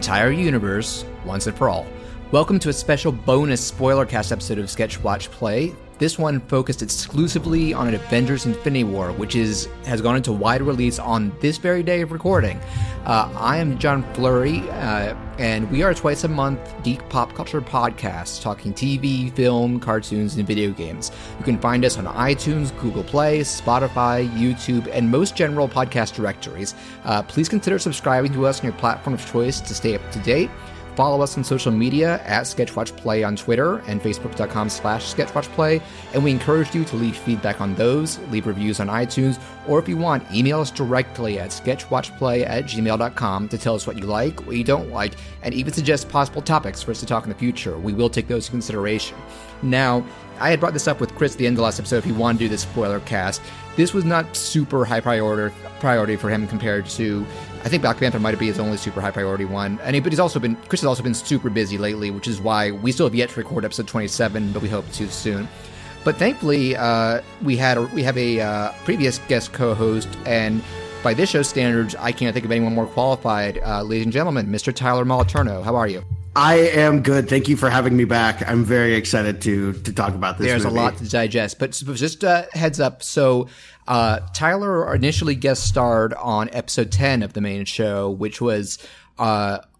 entire universe once and for all. Welcome to a special bonus spoilercast episode of Sketch Watch Play. This one focused exclusively on Avengers Infinity War, which has gone into wide release on this very day of recording. I am John Flurry, and we are a twice-a-month geek pop culture podcast talking TV, film, cartoons, and video games. You can find us on iTunes, Google Play, Spotify, YouTube, and most general podcast directories. Please consider subscribing to us on your platform of choice to stay up to date. Follow us on social media at SketchWatchPlay on Twitter and Facebook.com/SketchWatchPlay. And we encourage you to leave feedback on those, leave reviews on iTunes, or if you want, email us directly at SketchWatchPlay@gmail.com to tell us what you like, what you don't like, and even suggest possible topics for us to talk in the future. We will take those into consideration. Now, I had brought this up with Chris at the end of the last episode if he wanted to do this spoiler cast. This was not super high priority for him compared to, I think Black Panther might be his only super high priority one. But Chris has also been super busy lately, which is why we still have yet to record episode 27, but we hope to soon. But thankfully, we have a previous guest co-host, and by this show's standards, I can't think of anyone more qualified. Ladies and gentlemen, Mr. Tyler Moliterno, how are you? I am good. Thank you for having me back. I'm very excited to talk about this movie. There's a lot to digest, but just heads up. So Tyler initially guest starred on episode 10 of the main show, which was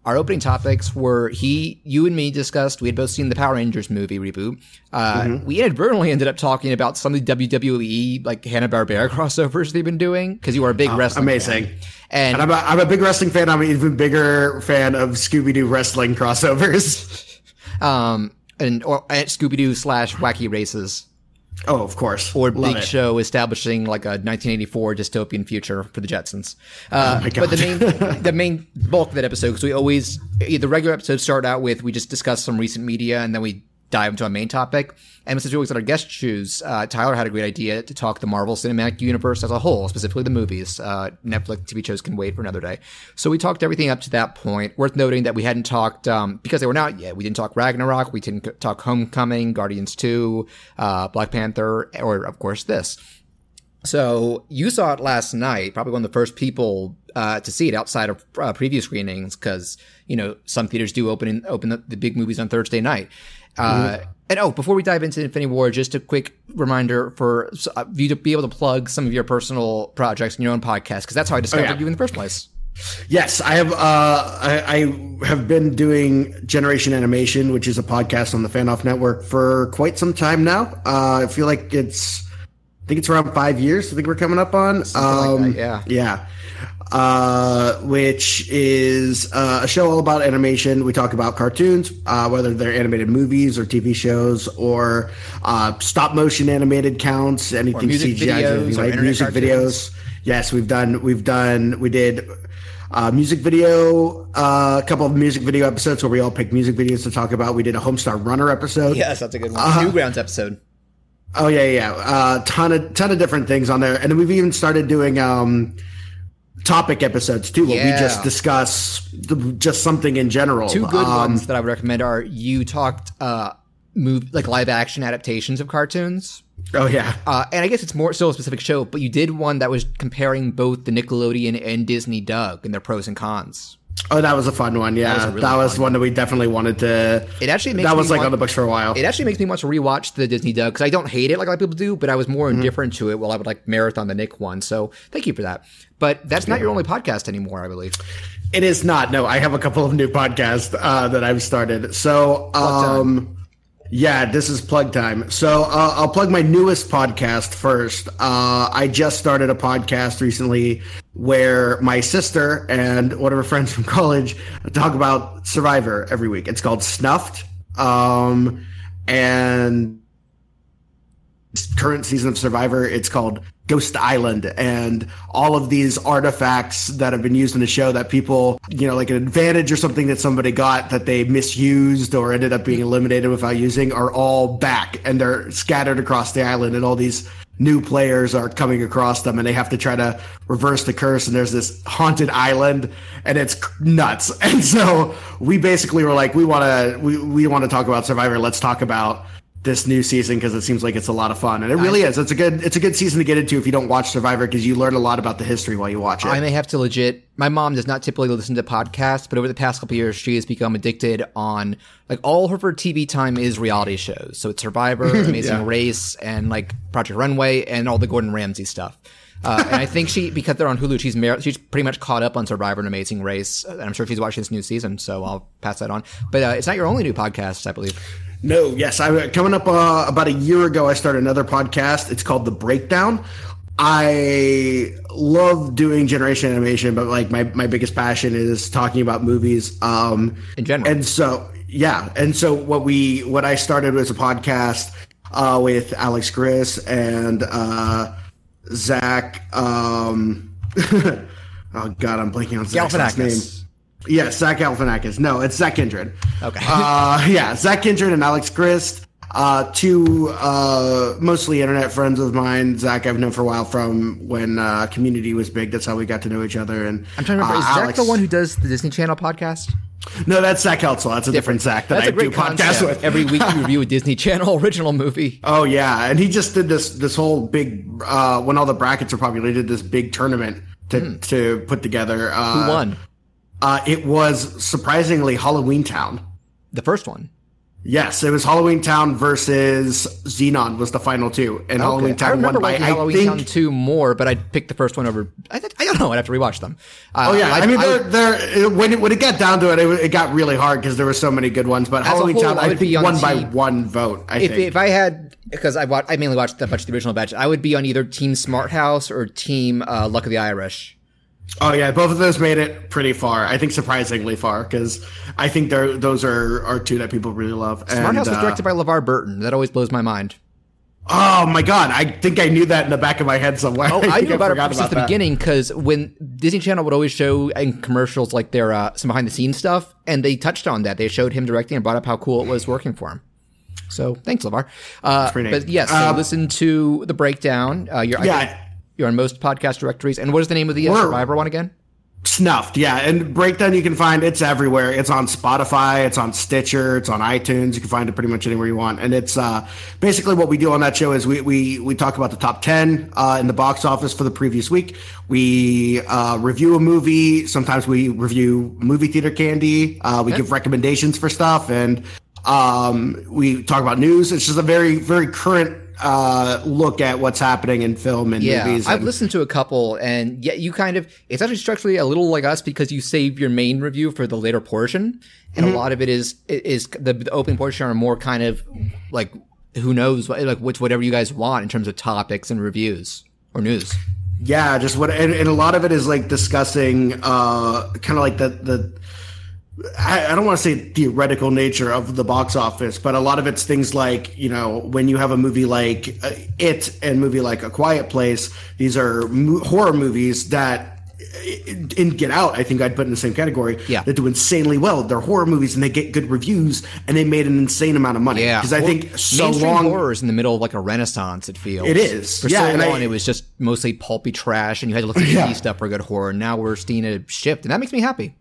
our opening topics were you and me discussed. We had both seen the Power Rangers movie reboot. We inadvertently ended up talking about some of the WWE, like Hanna-Barbera crossovers they've been doing, because you are a big wrestling amazing fan. And I'm a big wrestling fan. I'm an even bigger fan of Scooby-Doo wrestling crossovers. Or Scooby-Doo / Wacky Races. Oh, of course. Or Love Big it. Show establishing like a 1984 dystopian future for the Jetsons. Oh my God. But the main bulk of that episode, because we always – the regular episodes start out with we just discuss some recent media and then we dive into a main topic. And since we always let our guests choose, Tyler had a great idea to talk the Marvel Cinematic Universe as a whole, specifically the movies. Netflix TV shows can wait for another day. So we talked everything up to that point. Worth noting that we hadn't talked, because they were not yet, we didn't talk Ragnarok, we didn't talk Homecoming, Guardians 2, Black Panther, or of course this. So you saw it last night, probably one of the first people to see it outside of preview screenings, because, you know, some theaters do open the big movies on Thursday night. And before we dive into Infinity War, just a quick reminder for you to be able to plug some of your personal projects in your own podcast, because that's how I discovered you in the first place. Yes, I have. I have been doing Generation Animation, which is a podcast on the Fanoff Network for quite some time now. I feel like I think it's around 5 years. I think we're coming up on something like that, yeah. Which is a show all about animation. We talk about cartoons, whether they're animated movies or TV shows or stop motion animated counts, anything CGI, videos, right? Music videos. Yes, we did music video, a couple of music video episodes where we all picked music videos to talk about. We did a Homestar Runner episode. Yes, that's a good one. Newgrounds episode. Oh yeah. Ton of different things on there, and then we've even started doing topic episodes too, where we just discuss just something in general. Two good ones that I would recommend are you talked like live action adaptations of cartoons. Oh yeah, and I guess it's more still a specific show, but you did one that was comparing both the Nickelodeon and Disney Doug and their pros and cons. Oh, that was a fun one. Yeah, that was one that we definitely wanted to. It actually makes that was me like want, on the books for a while. It actually makes me want to rewatch the Disney Doug because I don't hate it like a lot of people do, but I was more indifferent to it while I would like marathon the Nick one. So thank you for that. But that's not your only podcast anymore, I believe. It is not. No, I have a couple of new podcasts that I've started. So this is plug time. So I'll plug my newest podcast first. I just started a podcast recently where my sister and one of her friends from college talk about Survivor every week. It's called Snuffed. And current season of Survivor, it's called Ghost Island, and all of these artifacts that have been used in the show that people, you know, like an advantage or something that somebody got that they misused or ended up being eliminated without using are all back, and they're scattered across the island, and all these new players are coming across them, and they have to try to reverse the curse, and there's this haunted island, and it's nuts. And so we basically were like, we want to talk about Survivor. Let's talk about this new season because it seems like it's a lot of fun, and it really is. It's a good season to get into if you don't watch Survivor, because you learn a lot about the history while you watch it. I may have to legit. My mom does not typically listen to podcasts, but over the past couple of years, she has become addicted on like all of her TV time is reality shows. So it's Survivor, Amazing Race, and like Project Runway, and all the Gordon Ramsay stuff. And I think she, because they're on Hulu, she's pretty much caught up on Survivor and Amazing Race, and I'm sure she's watching this new season. So I'll pass that on. But it's not your only new podcast, I believe. No, yes. Coming up about a year ago, I started another podcast. It's called The Breakdown. I love doing Generation Animation, but like my biggest passion is talking about movies in general. And so, yeah. And so what I started was a podcast with Alex Grist and Zach. Oh God, I'm blanking on Zach's name. Yes, Zach Galifianakis. No, it's Zach Kindred. Okay. Zach Kindred and Alex Grist, two mostly internet friends of mine. Zach I've known for a while from when Community was big. That's how we got to know each other. And I'm trying to remember, is Zach Alex, the one who does the Disney Channel podcast? No, that's Zach Heltzel. That's a different Zach that I do podcasts with. Every week you review a Disney Channel original movie. Oh, yeah. And he just did this whole big, when all the brackets were populated, this big tournament to put together. Who won? It was, surprisingly, Halloween Town. The first one? Yes, it was Halloween Town versus Xenon was the final two. And Halloween Town won by, I think... I remember Halloween Town 2 more, but I picked the first one over... I don't know. I'd have to rewatch them. When it got down to it, it got really hard because there were so many good ones. But Halloween Town, I think, won by one vote, I think. If I had... Because I mainly watched that much of the original batch. I would be on either Team Smart House or Team Luck of the Irish. Oh, yeah. Both of those made it pretty far. I think surprisingly far, because I think those are two that people really love. Smart House was directed by LeVar Burton. That always blows my mind. Oh, my God. I think I knew that in the back of my head somewhere. Oh, I knew about it since the beginning, because when Disney Channel would always show in commercials like their some behind-the-scenes stuff, and they touched on that. They showed him directing and brought up how cool it was working for him. So thanks, LeVar. But yes, so listen to The Breakdown. You're on most podcast directories. And what is the name of the Survivor one again? Snuffed, yeah. And Breakdown, you can find it's everywhere. It's on Spotify. It's on Stitcher. It's on iTunes. You can find it pretty much anywhere you want. And it's basically what we do on that show is we talk about the top 10 in the box office for the previous week. We review a movie. Sometimes we review movie theater candy. We give recommendations for stuff. And we talk about news. It's just a very, very current look at what's happening in film and movies. I've listened to a couple, and you kind of, it's actually structurally a little like us because you save your main review for the later portion, and a lot of it is the opening portion are more kind of like who knows, like whatever you guys want in terms of topics and reviews or news. Yeah, just what, and a lot of it is like discussing kind of like the I don't want to say theoretical nature of the box office, but a lot of it's things like, you know, when you have a movie like It and movie like A Quiet Place, these are horror movies that in Get Out, I think I'd put in the same category, that do insanely well. They're horror movies and they get good reviews and they made an insane amount of money. Because I think so long... horror is in the middle of like a renaissance, it feels. It is. For so long, it was just mostly pulpy trash and you had to look at TV stuff for good horror. Now we're seeing a shift, and that makes me happy.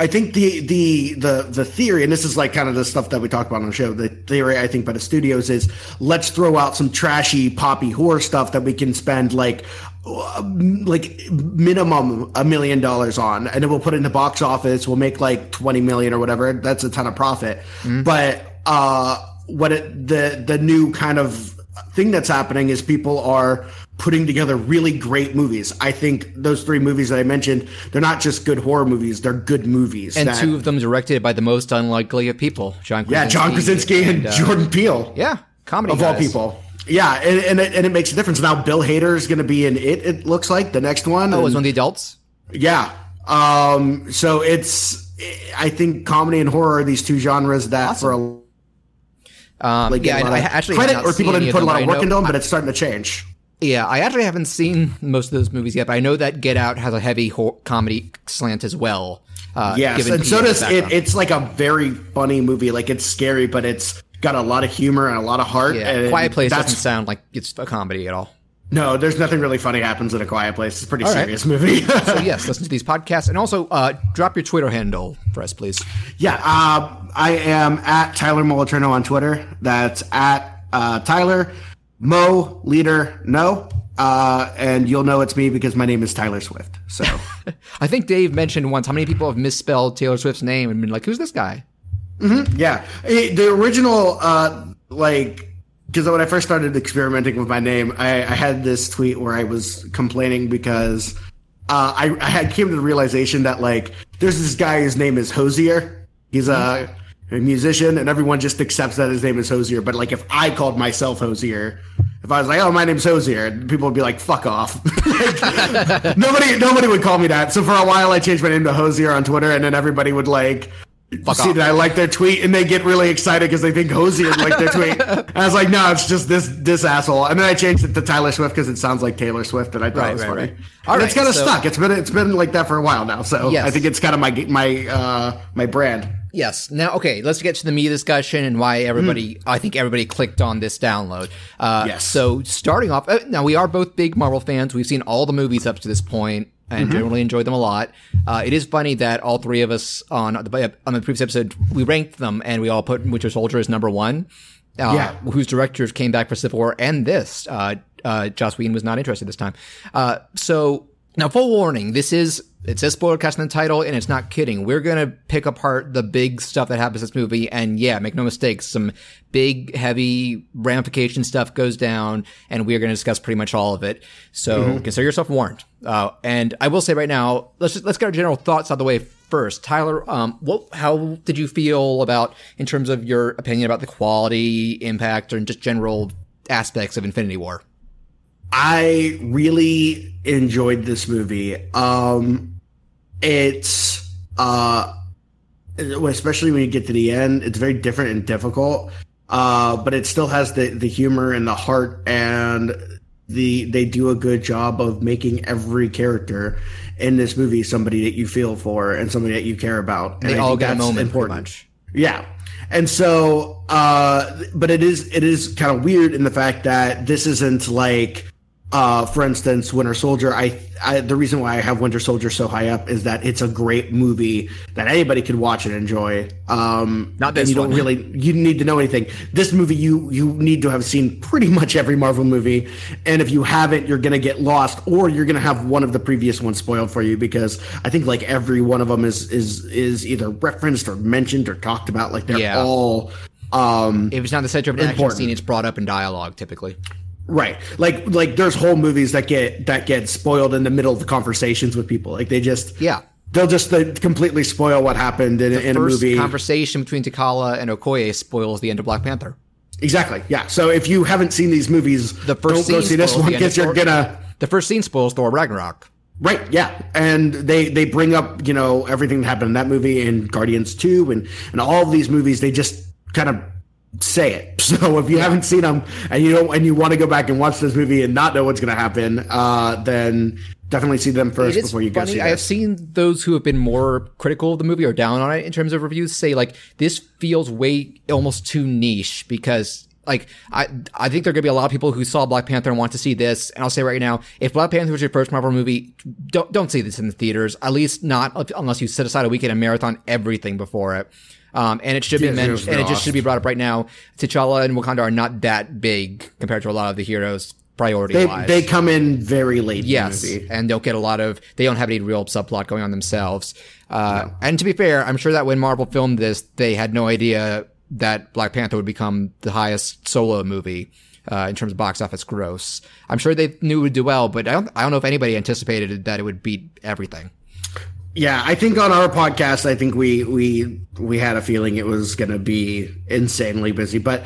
I think the theory, and this is like kind of the stuff that we talk about on the show, the theory I think by the studios is let's throw out some trashy poppy horror stuff that we can spend like minimum $1 million on, and then we'll put it in the box office, we'll make like 20 million or whatever. That's a ton of profit. But what the new kind of thing that's happening is people are putting together really great movies. I think those three movies that I mentioned, they're not just good horror movies, they're good movies. And two of them directed by the most unlikely of people, John Krasinski. Yeah, John Krasinski and Jordan Peele. Yeah, comedy of guys. All people. Yeah, and it makes a difference. Now Bill Hader is going to be in it looks like, the next one. Oh, is one of the adults? Yeah. So it's, I think comedy and horror are these two genres that for a I actually credit or people didn't put a lot of work into them, but it's starting to change. Yeah, I actually haven't seen most of those movies yet, but I know that Get Out has a heavy comedy slant as well. Yes, and so does it. It's like a very funny movie. Like, it's scary, but it's got a lot of humor and a lot of heart. Yeah, and Quiet Place doesn't sound like it's a comedy at all. No, there's nothing really funny happens in A Quiet Place. It's a pretty serious movie. So yes, listen to these podcasts. And also, drop your Twitter handle for us, please. Yeah, I am at Tyler Moliterno on Twitter. That's at Tyler, Mo, leader, no. And you'll know it's me because my name is Tyler Swift. So I think Dave mentioned once how many people have misspelled Taylor Swift's name and been like, who's this guy? Mm-hmm. Yeah. The original, because when I first started experimenting with my name, I had this tweet where I was complaining because I had came to the realization that, like, there's this guy, his name is Hozier. He's a musician, and everyone just accepts that his name is Hozier. But, like, if I called myself Hozier, if I was like, oh, my name's Hozier, people would be like, fuck off. Like, nobody would call me that. So for a while, I changed my name to Hozier on Twitter, and then everybody would, like, see that I like their tweet, and they get really excited because they think Hozier liked their tweet. And I was like, no, it's just this asshole. And then I changed it to Tyler Swift because it sounds like Taylor Swift, and I thought it was funny. Right. It's kind of stuck. It's been like that for a while now, so yes. I think it's kind of my brand. Yes. Now, okay, let's get to the meat discussion and why everybody. I think everybody clicked on this download. Yes. So starting off, now we are both big Marvel fans. We've seen all the movies up to this point. And generally enjoyed them a lot. It is funny that all three of us on the previous episode, we ranked them and we all put Winter Soldier as number one, whose directors came back for Civil War and this. Joss Whedon was not interested this time. So now, full warning, it says spoiler cast in the title, and it's not kidding. We're going to pick apart the big stuff that happens in this movie, and make no mistakes, some big, heavy ramification stuff goes down, and we're going to discuss pretty much all of it. So consider yourself warned. And I will say right now, let's get our general thoughts out of the way first. Tyler, how did you feel about, in terms of your opinion about the quality, impact, and just general aspects of Infinity War? I really enjoyed this movie. It's especially when you get to the end, it's very different and difficult, but it still has the humor and the heart, and they do a good job of making every character in this movie somebody that you feel for and somebody that you care about. They all got a moment, pretty much. Yeah. And so, but it is kind of weird in the fact that this isn't like, for instance, Winter Soldier. The reason why I have Winter Soldier so high up is that it's a great movie that anybody could watch and enjoy. Not this. And you don't really, you need to know anything. This movie, you need to have seen pretty much every Marvel movie. And if you haven't, you're going to get lost, or you're going to have one of the previous ones spoiled for you, because I think like every one of them is either referenced or mentioned or talked about. Like they're all, if it's not the center of an action scene, it's brought up in dialogue typically. Right. Like there's whole movies that get spoiled in the middle of the conversations with people. Like they just they'll just completely spoil what happened in a movie. The first conversation between T'Challa and Okoye spoils the end of Black Panther. Exactly. Yeah. So if you haven't seen these movies, don't go see this one, because you're gonna. The first scene spoils Thor: Ragnarok. Right, yeah. And they bring up, everything that happened in that movie and Guardians 2 and all of these movies, they just kind of say it. So if you haven't seen them and you want to go back and watch this movie and not know what's going to happen, then definitely see them first before you go see it. I have seen those who have been more critical of the movie or down on it in terms of reviews say like this feels almost too niche, because like I think there are going to be a lot of people who saw Black Panther and want to see this. And I'll say right now, if Black Panther was your first Marvel movie, don't see this in the theaters, at least not unless you set aside a weekend and marathon everything before it. And it should be mentioned, and it just should be brought up right now. T'Challa and Wakanda are not that big compared to a lot of the heroes priority-wise. They come in very late. Yes, in the movie. And they don't have any real subplot going on themselves. And to be fair, I'm sure that when Marvel filmed this, they had no idea that Black Panther would become the highest solo movie in terms of box office gross. I'm sure they knew it would do well, but I don't know if anybody anticipated that it would beat everything. Yeah, I think on our podcast, we had a feeling it was going to be insanely busy, but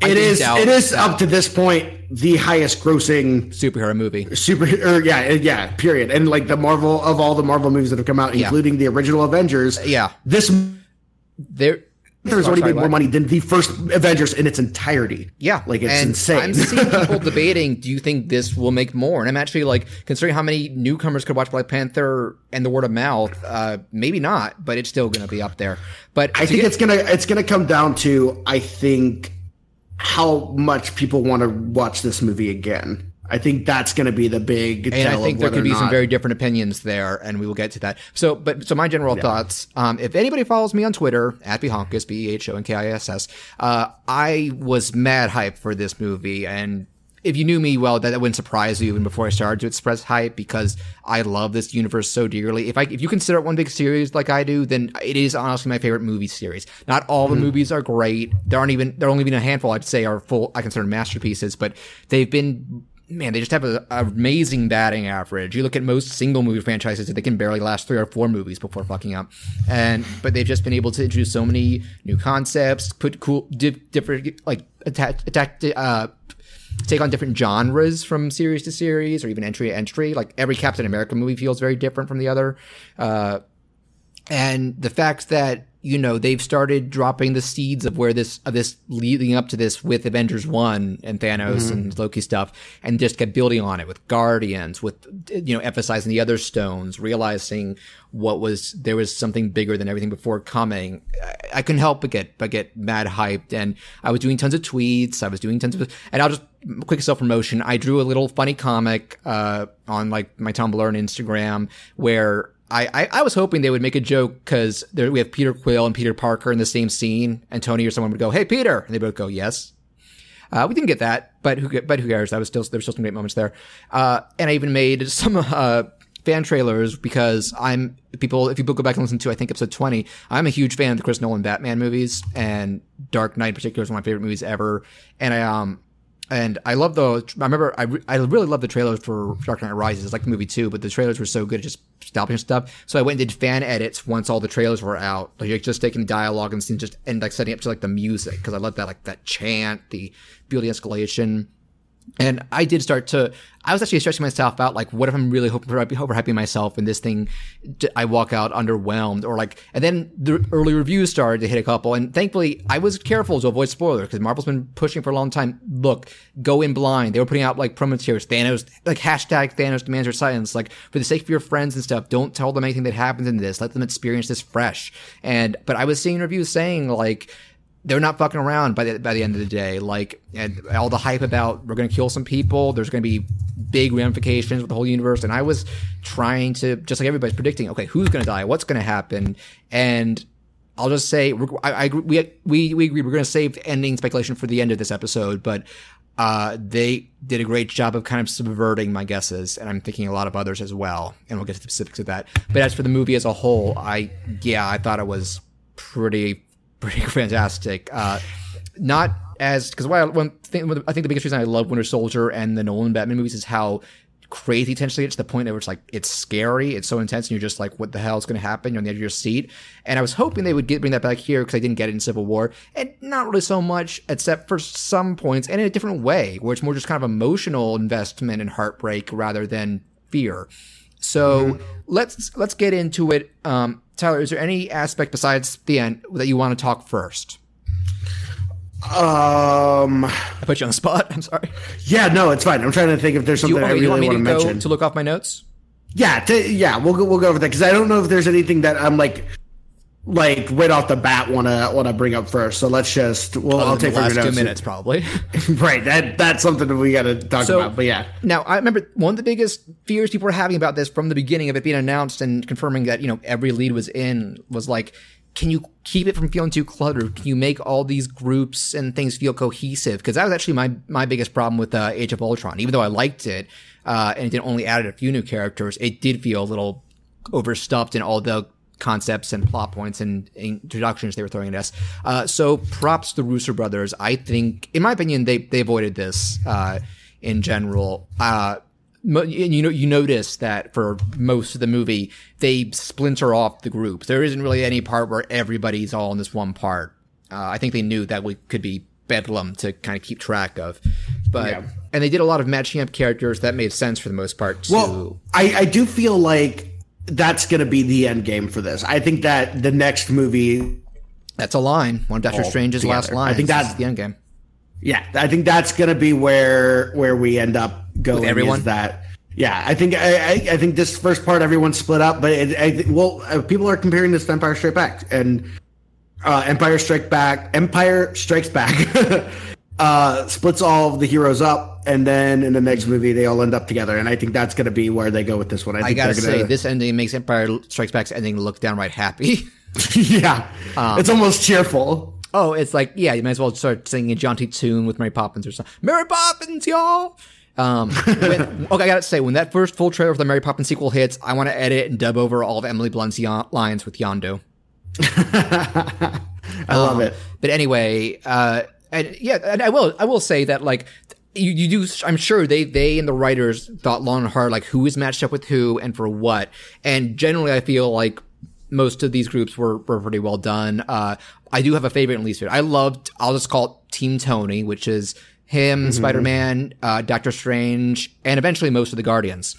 it is up to this point the highest grossing superhero movie. Period. And like all the Marvel movies that have come out, including the original Avengers, there's already made more money than the first Avengers in its entirety. Yeah. Like, it's insane. I'm seeing people debating, do you think this will make more? And I'm actually like, considering how many newcomers could watch Black Panther and the word of mouth, maybe not, but it's still going to be up there. But I think it's going to come down to, I think, how much people want to watch this movie again. I think that's going to be the big tell. And I think there could be some very different opinions there, and we will get to that. So my general thoughts, if anybody follows me on Twitter, @behonkiss, BEHONKISS, I was mad hype for this movie, and if you knew me well, that wouldn't surprise you even before I started to express hype, because I love this universe so dearly. If you consider it one big series like I do, then it is honestly my favorite movie series. Not all the movies are great. There are only been a handful I'd say are I consider masterpieces, but they've been, man, they just have an amazing batting average. You look at most single movie franchises, they can barely last 3 or 4 movies before fucking up. But they've just been able to introduce so many new concepts, put cool, different, like, take on different genres from series to series, or even entry to entry. Like, every Captain America movie feels very different from the other. And the fact that, you know, they've started dropping the seeds of where this leading up to this with Avengers 1 and Thanos and Loki stuff, and just kept building on it with Guardians, with, you know, emphasizing the other stones, realizing there was something bigger than everything before coming. I couldn't help but get mad hyped, and I was doing tons of tweets. And I'll just quick self promotion. I drew a little funny comic on like my Tumblr and Instagram where I was hoping they would make a joke, because we have Peter Quill and Peter Parker in the same scene, and Tony or someone would go, "Hey, Peter," and they both go, "Yes." We didn't get that, but who cares? There were still some great moments there. And I even made some fan trailers, because if you go back and listen to, I think, episode 20, I'm a huge fan of the Chris Nolan Batman movies, and Dark Knight in particular is one of my favorite movies ever. And I love those. I remember I really loved the trailers for Dark Knight Rises. It's like the movie too, but the trailers were so good at just stopping stuff. So I went and did fan edits once all the trailers were out, like just taking dialogue and scenes, and like setting up to like the music, because I love that, like that chant, the building escalation. And I was actually stretching myself out, like, what if I'm really overhyping myself and this thing, I walk out underwhelmed, or like, and then the early reviews started to hit a couple, and thankfully I was careful to avoid spoilers, because Marvel's been pushing for a long time, go in blind. They were putting out like promo materials, Thanos, like #Thanos demands your silence, like, for the sake of your friends and stuff, don't tell them anything that happens in this, let them experience this fresh. But I was seeing reviews saying like, they're not fucking around by the end of the day. Like, and all the hype about we're going to kill some people, there's going to be big ramifications with the whole universe. And I was trying to, just like everybody's predicting, okay, who's going to die? What's going to happen? And I'll just say, we agreed we're going to save ending speculation for the end of this episode, but they did a great job of kind of subverting my guesses, and I'm thinking a lot of others as well. And we'll get to the specifics of that. But as for the movie as a whole, I thought it was pretty fantastic. I think the biggest reason I love Winter Soldier and the Nolan Batman movies is how crazy tension it's to the point where it's like, it's scary, it's so intense, and you're just like, what the hell is going to happen? You're on the edge of your seat. And I was hoping they would bring that back here, because I didn't get it in Civil War, and not really so much, except for some points, and in a different way, where it's more just kind of emotional investment and heartbreak rather than fear. So let's get into it. Tyler, is there any aspect besides the end that you want to talk first? I put you on the spot. I'm sorry. Yeah, no, it's fine. I'm trying to think if there's something I really want to mention. To look off my notes. Yeah, we'll go over that, because I don't know if there's anything that I'm like right off the bat want to bring up first. So let's just I'll take the last 2 minutes probably. Right, that's something that we got to talk about. But yeah, now I remember one of the biggest fears people were having about this from the beginning of it being announced and confirming that, you know, every lead was in, was like, can you keep it from feeling too cluttered? Can you make all these groups and things feel cohesive? Because that was actually my biggest problem with Age of Ultron. Even though I liked it and it only added a few new characters, it did feel a little overstuffed in all the concepts and plot points and introductions they were throwing at us. So props to Russo brothers. I think, in my opinion, they avoided this in general. You notice that for most of the movie, they splinter off the groups. There isn't really any part where everybody's all in this one part. I think they knew that we could be bedlam to kind of keep track of. But And they did a lot of matching up characters that made sense for the most part too. Well, I do feel like that's going to be the end game for this. I think that the next movie, that's a line, one of Doctor Strange's together. Last lines. I think that's the end game. Yeah, I think that's going to be where we end up going. With everyone, is that, yeah, I think this first part everyone's split up, but people are comparing this to Empire Strikes Back, and Empire Strikes Back splits all of the heroes up, and then in the next movie they all end up together, and I think that's going to be where they go with this one. I gotta say, this ending makes Empire Strikes Back's ending look downright happy. Yeah, it's almost cheerful. Oh, it's like, yeah, you might as well start singing a jaunty tune with Mary Poppins or something. Mary Poppins, y'all! Okay, I gotta say, when that first full trailer for the Mary Poppins sequel hits, I want to edit and dub over all of Emily Blunt's lines with Yondu. I love it. But anyway, I will say that, like, you do, I'm sure they and the writers thought long and hard, like, who is matched up with who and for what. And generally, I feel like most of these groups were pretty well done. I do have a favorite and least favorite. I loved, I'll just call it Team Tony, which is him, mm-hmm. Spider-Man, Doctor Strange, and eventually most of the Guardians,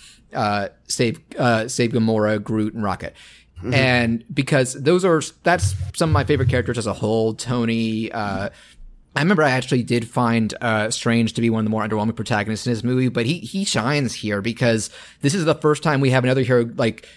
save Gamora, Groot, and Rocket. Mm-hmm. And because that's some of my favorite characters as a whole. Tony, I remember I actually did find Strange to be one of the more underwhelming protagonists in this movie, but he shines here because this is the first time we have another hero, like,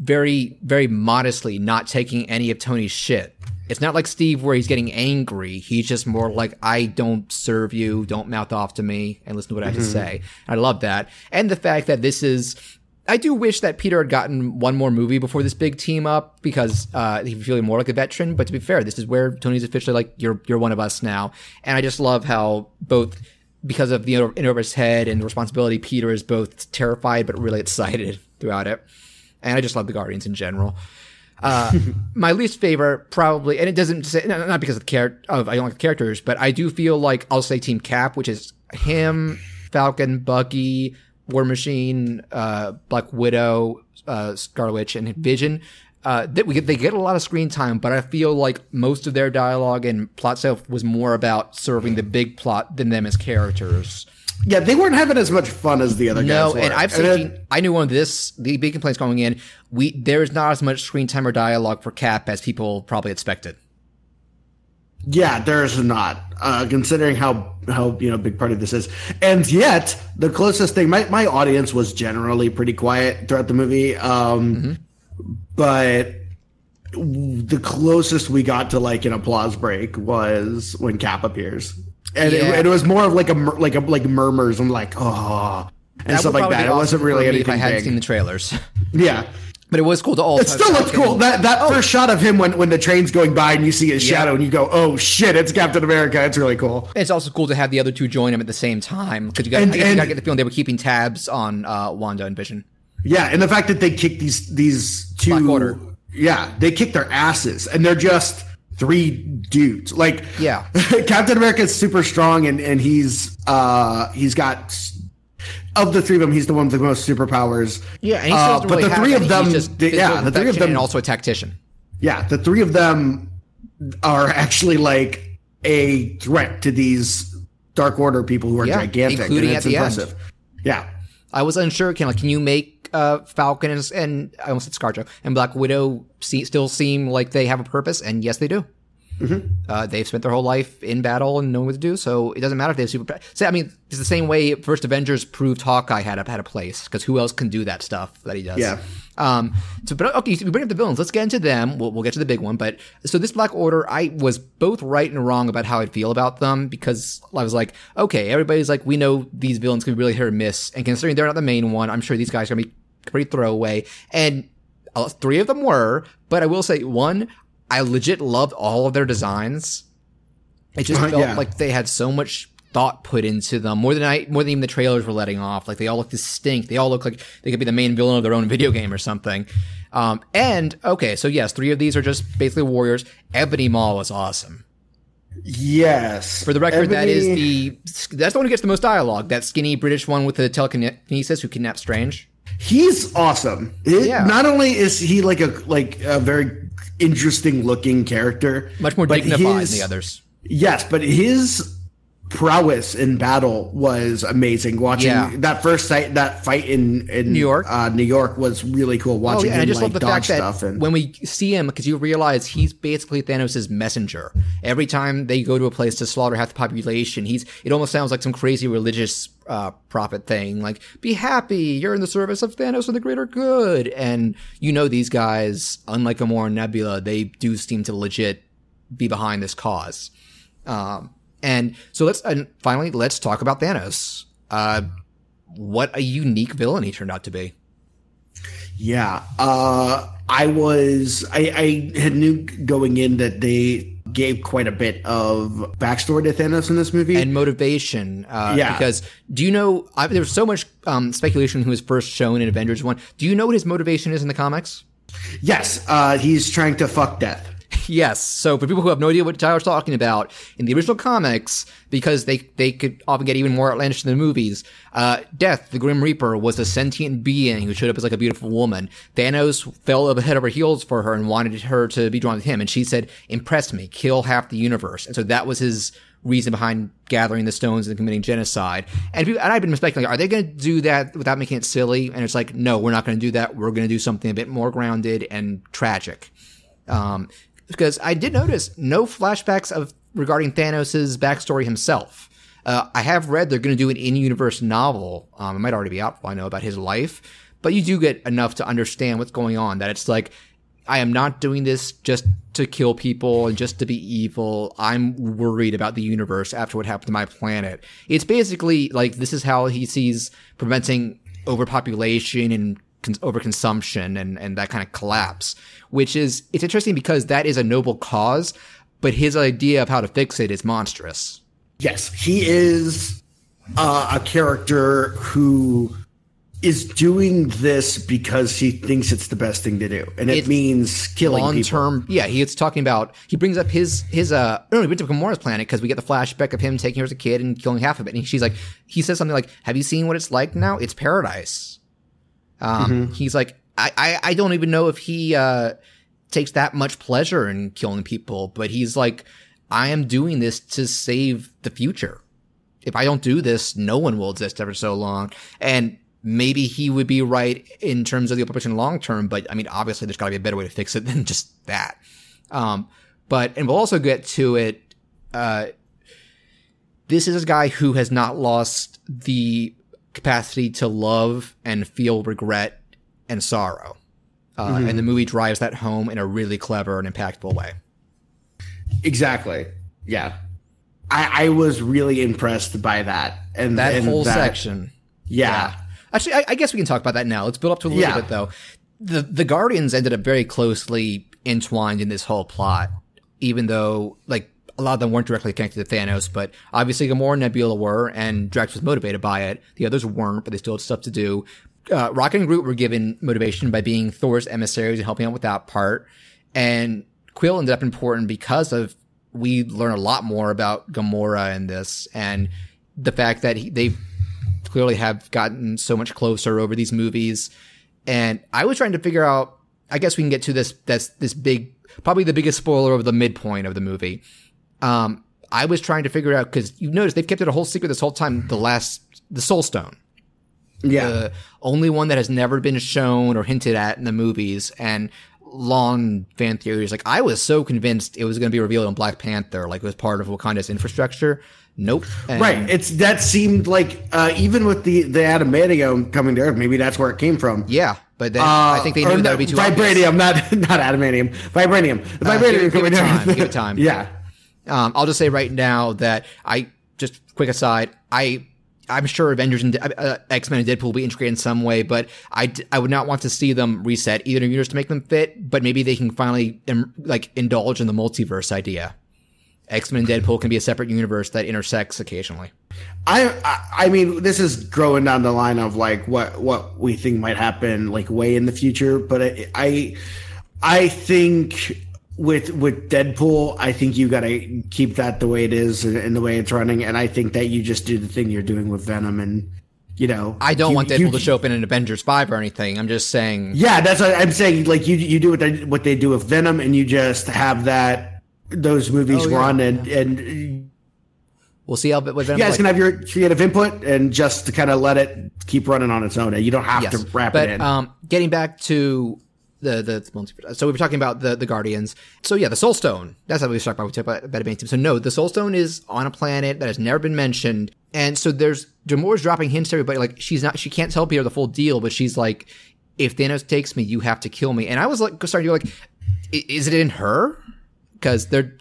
very, very modestly not taking any of Tony's shit. It's not like Steve where he's getting angry. He's just more like, I don't serve you, don't mouth off to me, and listen to what mm-hmm. I have to say. I love that. And the fact that this is – I do wish that Peter had gotten one more movie before this big team up because he would feel more like a veteran. But to be fair, this is where Tony's officially like, you're one of us now. And I just love how both – because of the in over his head and the responsibility, Peter is both terrified but really excited throughout it. And I just love the Guardians in general. My least favorite, probably, and it doesn't say, not because of I don't like the characters, but I do feel like I'll say Team Cap, which is him, Falcon, Bucky, War Machine, Black Widow, Scarlet Witch, and Vision. They get a lot of screen time, but I feel like most of their dialogue and plot stuff was more about serving the big plot than them as characters. Yeah, they weren't having as much fun as the other guys were. No, and I've seen. I knew one of the big complaints going in. There is not as much screen time or dialogue for Cap as people probably expected. Yeah, there's not. Considering how big part of this is, and yet the closest thing. My audience was generally pretty quiet throughout the movie, mm-hmm. but the closest we got to like an applause break was when Cap appears. And yeah. it was more of like murmurs. I'm like, oh, and that stuff like that. It wasn't really anything if I hadn't seen the trailers. Yeah. But it was cool to all. It still looks cool. That first shot of him when the train's going by and you see his shadow and you go, oh shit, it's Captain America. It's really cool. It's also cool to have the other two join him at the same time because you got to get the feeling they were keeping tabs on Wanda and Vision. Yeah, and the fact that they kicked these two. Black Order. Yeah, they kicked their asses and they're just. Three dudes, like, yeah. Captain America is super strong, and he's got, of the three of them, he's the one with the most superpowers. Yeah, and he still really but the three of them, the three of them, and also a tactician. Yeah, the three of them are actually like a threat to these Dark Order people who are gigantic, including and it's at the impressive. End. Yeah, I was unsure. Can you make? Falcon and I almost said ScarJo and Black Widow still seem like they have a purpose, and yes, they do. Mm-hmm. They've spent their whole life in battle and knowing what to do, so it doesn't matter if they have super. So, I mean, it's the same way first Avengers proved Hawkeye had a place because who else can do that stuff that he does? Yeah. But okay, so we bring up the villains. Let's get into them. We'll get to the big one, but so this Black Order, I was both right and wrong about how I'd feel about them because I was like, okay, everybody's like, we know these villains can be really hit or miss, and considering they're not the main one, I'm sure these guys are gonna be pretty throwaway. And three of them were, but I will say one. I legit loved all of their designs. It just felt like they had so much thought put into them, more than even the trailers were letting off. Like, they all look distinct. They all look like they could be the main villain of their own video game or something. And, okay, so yes, three of these are just basically warriors. Ebony Maw was awesome. Yes. For the record, that's the one who gets the most dialogue. That skinny British one with the telekinesis who kidnapped Strange. He's awesome. Not only is he like a very interesting looking character, much more dignified than the others. Yes, but his prowess in battle was amazing. Watching that first fight in New York was really cool. Watching him, and I just love the fact that when we see him, because you realize he's basically Thanos' messenger. Every time they go to a place to slaughter half the population, it almost sounds like some crazy religious prophet thing. Like, be happy, you're in the service of Thanos and the greater good. And these guys, unlike Gamora and Nebula, they do seem to legit be behind this cause. And so let's talk about Thanos. What a unique villain he turned out to be. Yeah. I knew going in that they gave quite a bit of backstory to Thanos in this movie. And motivation. Because do you know, there was so much speculation who was first shown in Avengers 1. Do you know what his motivation is in the comics? Yes. He's trying to fuck death. Yes. So for people who have no idea what Tyler's talking about, in the original comics, because they could often get even more outlandish than the movies, Death, the Grim Reaper, was a sentient being who showed up as like a beautiful woman. Thanos fell head over heels for her and wanted her to be drawn to him. And she said, impress me, kill half the universe. And so that was his reason behind gathering the stones and committing genocide. And I've been speculating, are they going to do that without making it silly? And it's like, no, we're not going to do that. We're going to do something a bit more grounded and tragic. Because I did notice no flashbacks regarding Thanos' backstory himself. I have read they're going to do an in-universe novel. It might already be out, I know, about his life. But you do get enough to understand what's going on, that it's like, I am not doing this just to kill people and just to be evil. I'm worried about the universe after what happened to my planet. It's basically like this is how he sees preventing overpopulation and overconsumption and that kind of collapse, which is, it's interesting because that is a noble cause, but his idea of how to fix it is monstrous. Yes, he is a character who is doing this because he thinks it's the best thing to do, and it means killing long-term people. Yeah, he's talking about, he brings up he went to Gamora's planet because we get the flashback of him taking her as a kid and killing half of it, and he says something like, have you seen what it's like now? It's paradise. He's like, I don't even know if he takes that much pleasure in killing people, but he's like, I am doing this to save the future. If I don't do this, no one will exist ever so long. And maybe he would be right in terms of the population long term, but I mean, obviously there's gotta be a better way to fix it than just that. And we'll also get to it. This is a guy who has not lost the capacity to love and feel regret and sorrow. And the movie drives that home in a really clever and impactful way. Exactly. Yeah. I was really impressed by that. And that whole section. Yeah. Actually, I guess we can talk about that now. Let's build up to a little bit, though. The Guardians ended up very closely entwined in this whole plot, even though, like, a lot of them weren't directly connected to Thanos, but obviously Gamora and Nebula were, and Drax was motivated by it. The others weren't, but they still had stuff to do. Rocket and Groot were given motivation by being Thor's emissaries and helping out with that part. And Quill ended up important because of, we learn a lot more about Gamora in this, and the fact that they clearly have gotten so much closer over these movies. And I was trying to figure out, I guess we can get to this big, probably the biggest spoiler over the midpoint of the movie. I was trying to figure out, because you notice they've kept it a whole secret this whole time, the Soul Stone. Yeah. The only one that has never been shown or hinted at in the movies, and long fan theories. Like, I was so convinced it was going to be revealed in Black Panther, like it was part of Wakanda's infrastructure. Nope. Right. That seemed like, even with the adamantium coming to Earth, maybe that's where it came from. Yeah. But then I think they knew that would be too vibranium, obvious. not adamantium. Vibranium. The vibranium coming to Earth. Give it time. Yeah. I'll just say right now that I'm sure Avengers and X-Men and Deadpool will be integrated in some way, but I would not want to see them reset either universe to make them fit, but maybe they can finally indulge in the multiverse idea. X-Men and Deadpool can be a separate universe that intersects occasionally. I mean, this is growing down the line of like what we think might happen like way in the future, but I think with Deadpool, I think you gotta keep that the way it is and the way it's running, and I think that you just do the thing you're doing with Venom, and I don't want Deadpool to show up in an Avengers 5 or anything. I'm just saying. Yeah, that's what I'm saying. Like you do what they do with Venom, and you just have those movies run. And we'll see how. With Venom, you guys can have your creative input and just to kind of let it keep running on its own. You don't have to wrap it in. Getting back to the so we were talking about the Guardians. So yeah, the Soul Stone. That's how we talked about adamantium. So no, the Soul Stone is on a planet that has never been mentioned. And so Gamora's dropping hints to everybody. Like she can't tell Peter the full deal, but she's like, if Thanos takes me, you have to kill me. And I was like, starting to like, is it in her? Because they're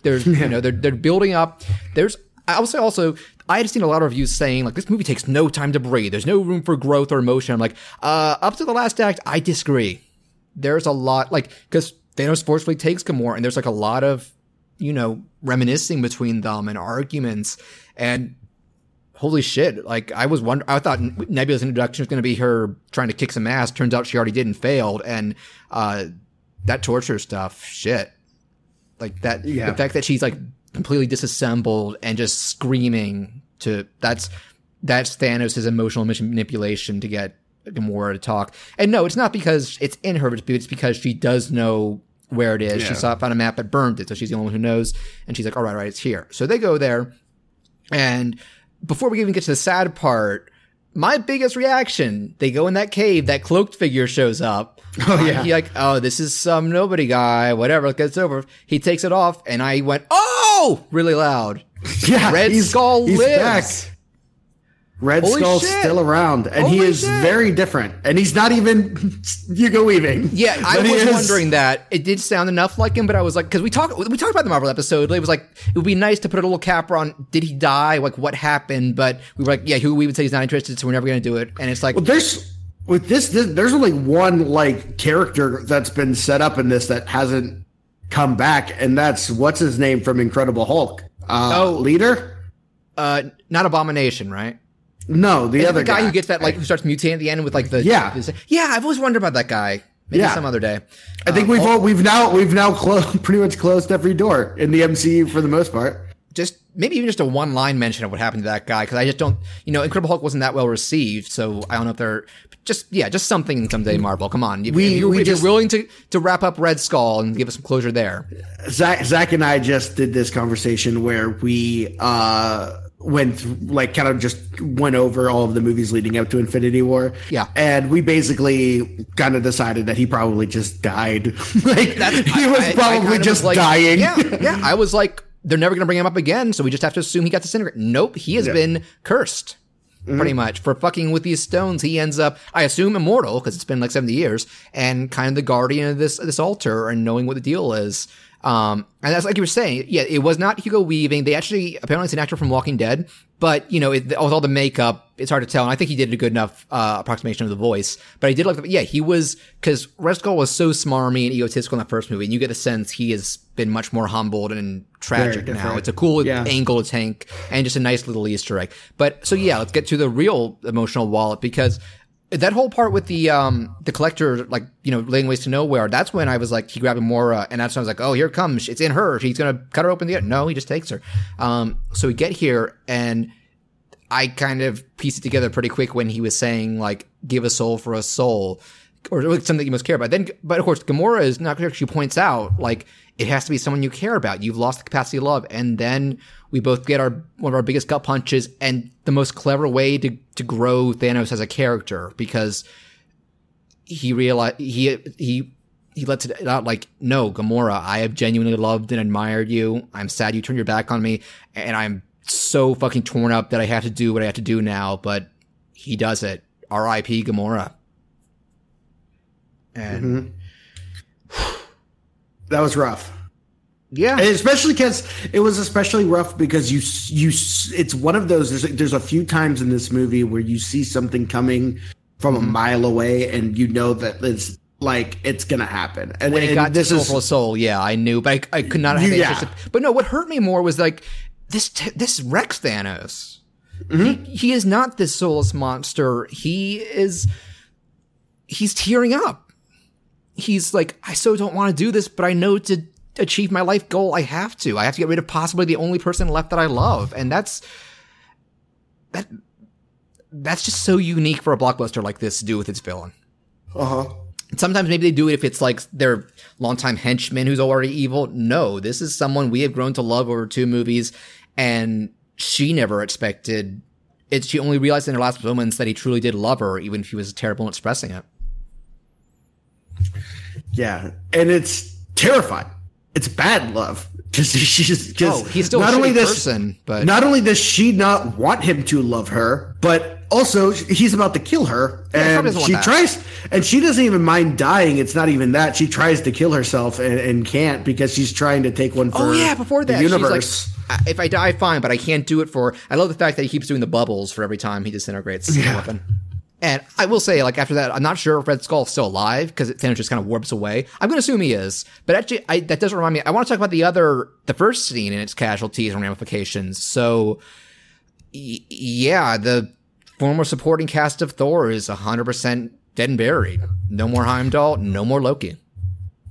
building up. There's I would say also, I had seen a lot of reviews saying, like, this movie takes no time to breathe. There's no room for growth or emotion. I'm like, up to the last act, I disagree. There's a lot, like, because Thanos forcefully takes Gamora, and there's, like, a lot of, you know, reminiscing between them and arguments. And holy shit, like, I thought Nebula's introduction was going to be her trying to kick some ass. Turns out she already did and failed. And that torture stuff, shit. Like, that, yeah. The fact that she's, like, completely disassembled and just screaming to that's Thanos' emotional manipulation to get Gamora to talk. And no, it's not because it's in her, but it's because she does know where it is. Yeah. She found a map but burned it, so she's the only one who knows. And she's like, all right, it's here. So they go there. And before we even get to the sad part, my biggest reaction, they go in that cave, that cloaked figure shows up. Oh, yeah. He's like, oh, this is some nobody guy, whatever, it's over. He takes it off, and I went, oh, really loud. Yeah, Red Skull lives. Back. Red Holy Skull's shit. Still around, and Holy he is shit. Very different. And he's not even Hugo Weaving. Yeah, I was wondering that. It did sound enough like him, but I was like, because we talked about the Marvel episode. It was like, it would be nice to put a little cap on, did he die? Like, what happened? But we were like, yeah, Hugo Weaving said he's not interested, so we're never going to do it. And it's like, well, there's only one, like, character that's been set up in this that hasn't come back, and that's what's his name from Incredible Hulk? Leader? Not Abomination, right? No, the other guy who gets that, like, who starts mutating at the end with, like, the I've always wondered about that guy. Maybe some other day. I think we've now pretty much closed every door in the MCU for the most part. Just maybe even just a one-line mention of what happened to that guy, because I just don't, you know, Incredible Hulk wasn't that well received, so I don't know if they're just something someday. Marvel, come on, you're willing to wrap up Red Skull and give us some closure there. Zach and I just did this conversation where we went over all of the movies leading up to Infinity War. Yeah. And we basically kind of decided that he probably just died. He was probably just dying. Yeah. I was like, they're never going to bring him up again, so we just have to assume he got disintegrated. Nope. He has been cursed pretty much for fucking with these stones. He ends up, I assume, immortal, because it's been like 70 years, and kind of the guardian of this altar and knowing what the deal is. And that's like you were saying, yeah, it was not Hugo Weaving. They actually, apparently it's an actor from Walking Dead, but, you know, with all the makeup, it's hard to tell. And I think he did a good enough approximation of the voice, but I did like, he was, because Red Skull was so smarmy and egotistical in that first movie, and you get a sense he has been much more humbled and tragic now. It's a cool angle to tank, and just a nice little Easter egg. But, so yeah, let's get to the real emotional wallet, because that whole part with the collector, like, you know, laying waste to nowhere, that's when I was like, he grabbed Gamora, and that's when I was like, oh, here it comes. It's in her. He's going to cut her open. No, he just takes her. So we get here, and I kind of pieced it together pretty quick when he was saying, like, give a soul for a soul, or something you most care about. But of course, Gamora is not clear. She points out, like, it has to be someone you care about. You've lost the capacity to love. And then we both get one of our biggest gut punches and the most clever way to grow Thanos as a character, because he lets it out, like, no, Gamora, I have genuinely loved and admired you. I'm sad you turned your back on me, and I'm so fucking torn up that I have to do what I have to do now. But he does it. R.I.P. Gamora. And that was rough. Yeah. And especially because you it's one of those, there's a few times in this movie where you see something coming from a mile away, and you know that it's like, it's going to happen. And when it got this soulful soul. Yeah, I knew, but I could not have interest. But no, what hurt me more was like, this wrecks Thanos. Mm-hmm. He is not this soulless monster. He's tearing up. He's like, I so don't want to do this, but I know to achieve my life goal, I have to get rid of possibly the only person left that I love. And that's just so unique for a blockbuster like this to do with its villain. Uh-huh. Sometimes maybe they do it if it's like their longtime henchman who's already evil. No, this is someone we have grown to love over two movies, and she never expected it. She only realized in her last moments that he truly did love her, even if he was terrible in expressing it. Yeah, and it's terrifying. It's bad love, because he's still not only this person, but not only does she not want him to love her, but also he's about to kill her, and she tries, and she doesn't even mind dying. It's not even that she tries to kill herself and can't, because she's trying to take one for the universe. She's like, if I die, fine, but I can't do it for... I love the fact that he keeps doing the bubbles for every time he disintegrates the weapon. And I will say, like, after that, I'm not sure if Red Skull is still alive, because Thanos just kind of warps away. I'm going to assume he is. But actually, that does remind me... I want to talk about the first scene and its casualties and ramifications. So, yeah, the former supporting cast of Thor is 100% dead and buried. No more Heimdall, no more Loki.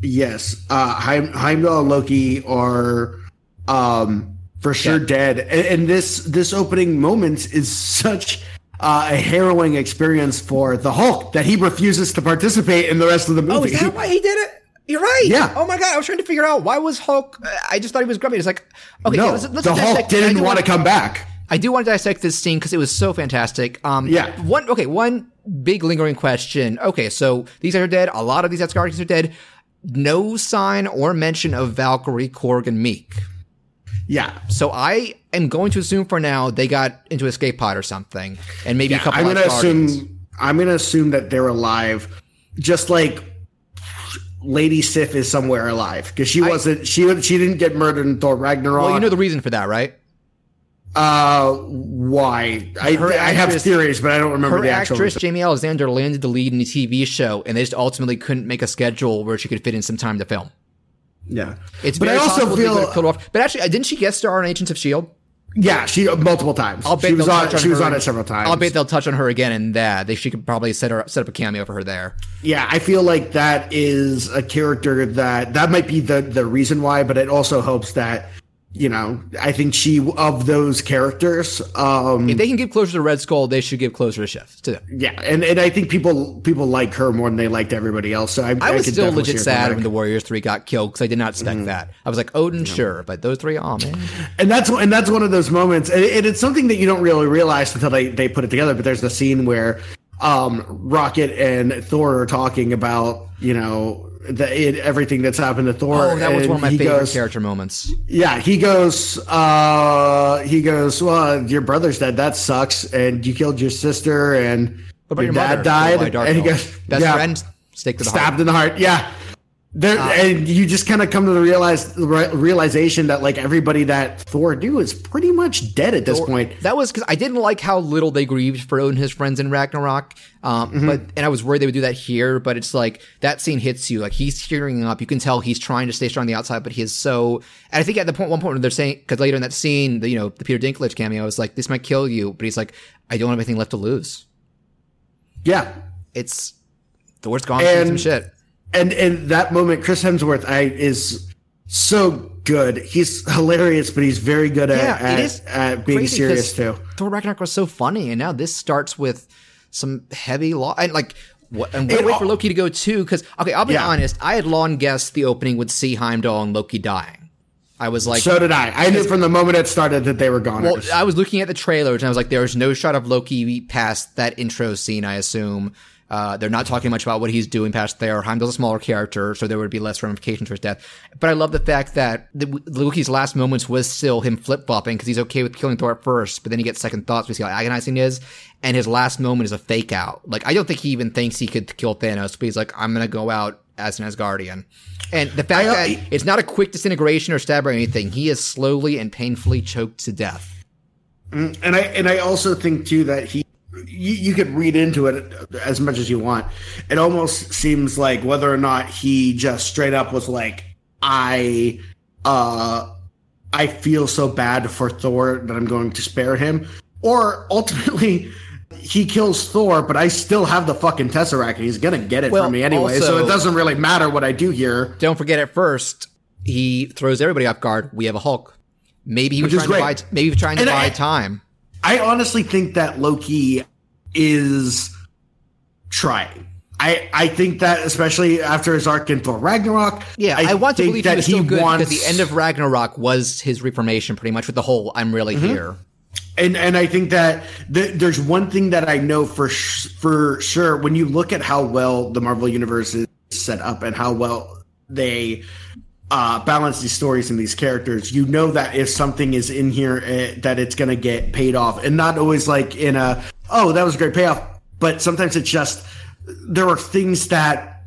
Yes. Heimdall and Loki are... for sure dead. And this opening moment is such a harrowing experience for the Hulk that he refuses to participate in the rest of the movie. Oh, is that why he did it? You're right. Yeah. Oh my God, I was trying to figure out why was Hulk... I just thought he was grumpy. It's like, okay, no, yeah, let's the Hulk didn't want to come back. I do want to dissect this scene because it was so fantastic. One big lingering question. Okay, so these are dead. A lot of these Asgardians are dead. No sign or mention of Valkyrie, Korg, and Meek. Yeah. So I am going to assume for now they got into an escape pod or something, and maybe a couple of I'm going to assume that they're alive, just like Lady Sif is somewhere alive because she didn't get murdered in Thor Ragnarok. Well, you know the reason for that, right? Why? I have theories, but I don't remember the actual reason. Jamie Alexander landed the lead in a TV show, and they just ultimately couldn't make a schedule where she could fit in some time to film. Yeah, it's but very I also feel. Killed off. But actually, didn't she guest star on Agents of S.H.I.E.L.D.? Yeah, she multiple times. She was on it several times. I'll bet they'll touch on her again in that. She could probably set up a cameo for her there. Yeah, I feel like that is a character that might be the reason why. But it also helps that I think she of those characters. If they can give closure to Red Skull, they should give closure to Chef too. Yeah, and I think people like her more than they liked everybody else. So I was still legit sad when the Warriors 3 got killed because I did not expect that. I was like Odin, sure, but those three, oh man. And that's one of those moments, and it's something that you don't really realize until they put it together. But there's the scene where Rocket and Thor are talking about everything that's happened to Thor. Oh, that was one of my favorite character moments. Yeah, he goes, well, your brother's dead. That sucks. And you killed your sister and your dad died. And he goes, best friend, stabbed in the heart. Yeah. And you just kind of come to the realization that like everybody that Thor knew is pretty much dead at this point. That was because I didn't like how little they grieved for Odin and his friends in Ragnarok. And I was worried they would do that here, but it's like that scene hits you. Like he's tearing up. You can tell he's trying to stay strong on the outside, but he is so. And I think at one point when they're saying, because later in that scene, the Peter Dinklage cameo is like, this might kill you, but he's like, I don't have anything left to lose. Yeah, it's Thor's gone through some shit. And that moment, Chris Hemsworth is so good. He's hilarious, but he's very good at being serious too. Thor Ragnarok was so funny, and now this starts with some heavy law. And like, wait for Loki to go too, because I'll be honest. I had long guessed the opening would see Heimdall and Loki dying. I was like, so did I. I knew from the moment it started that they were gone. Well, I was looking at the trailers, and I was like, there's no shot of Loki past that intro scene, I assume. They're not talking much about what he's doing past there. Heimdall's a smaller character, so there would be less ramifications for his death. But I love the fact that Loki's last moments was still him flip-flopping because he's okay with killing Thor at first, but then he gets second thoughts because how agonizing he is. And his last moment is a fake-out. Like, I don't think he even thinks he could kill Thanos, but he's like, I'm going to go out as an Asgardian. And the fact that it's not a quick disintegration or stab or anything. He is slowly and painfully choked to death. And I also think, too, that you could read into it as much as you want. It almost seems like whether or not he just straight up was like, I feel so bad for Thor that I'm going to spare him. Or ultimately, he kills Thor, but I still have the fucking Tesseract, and he's going to get it from me anyway. Also, so it doesn't really matter what I do here. Don't forget at first, he throws everybody off guard. We have a Hulk. Maybe he was trying to buy time. I honestly think that Loki is trying. I think that especially after his arc in Thor Ragnarok. Yeah, I want to believe that he was still good because the end of Ragnarok was his reformation pretty much with the whole I'm really here. And I think that there's one thing that I know for sure. When you look at how well the Marvel Universe is set up and how well they balance these stories and these characters, that if something is in here, that it's going to get paid off. And not always like in a, oh, that was a great payoff. But sometimes it's just, there are things that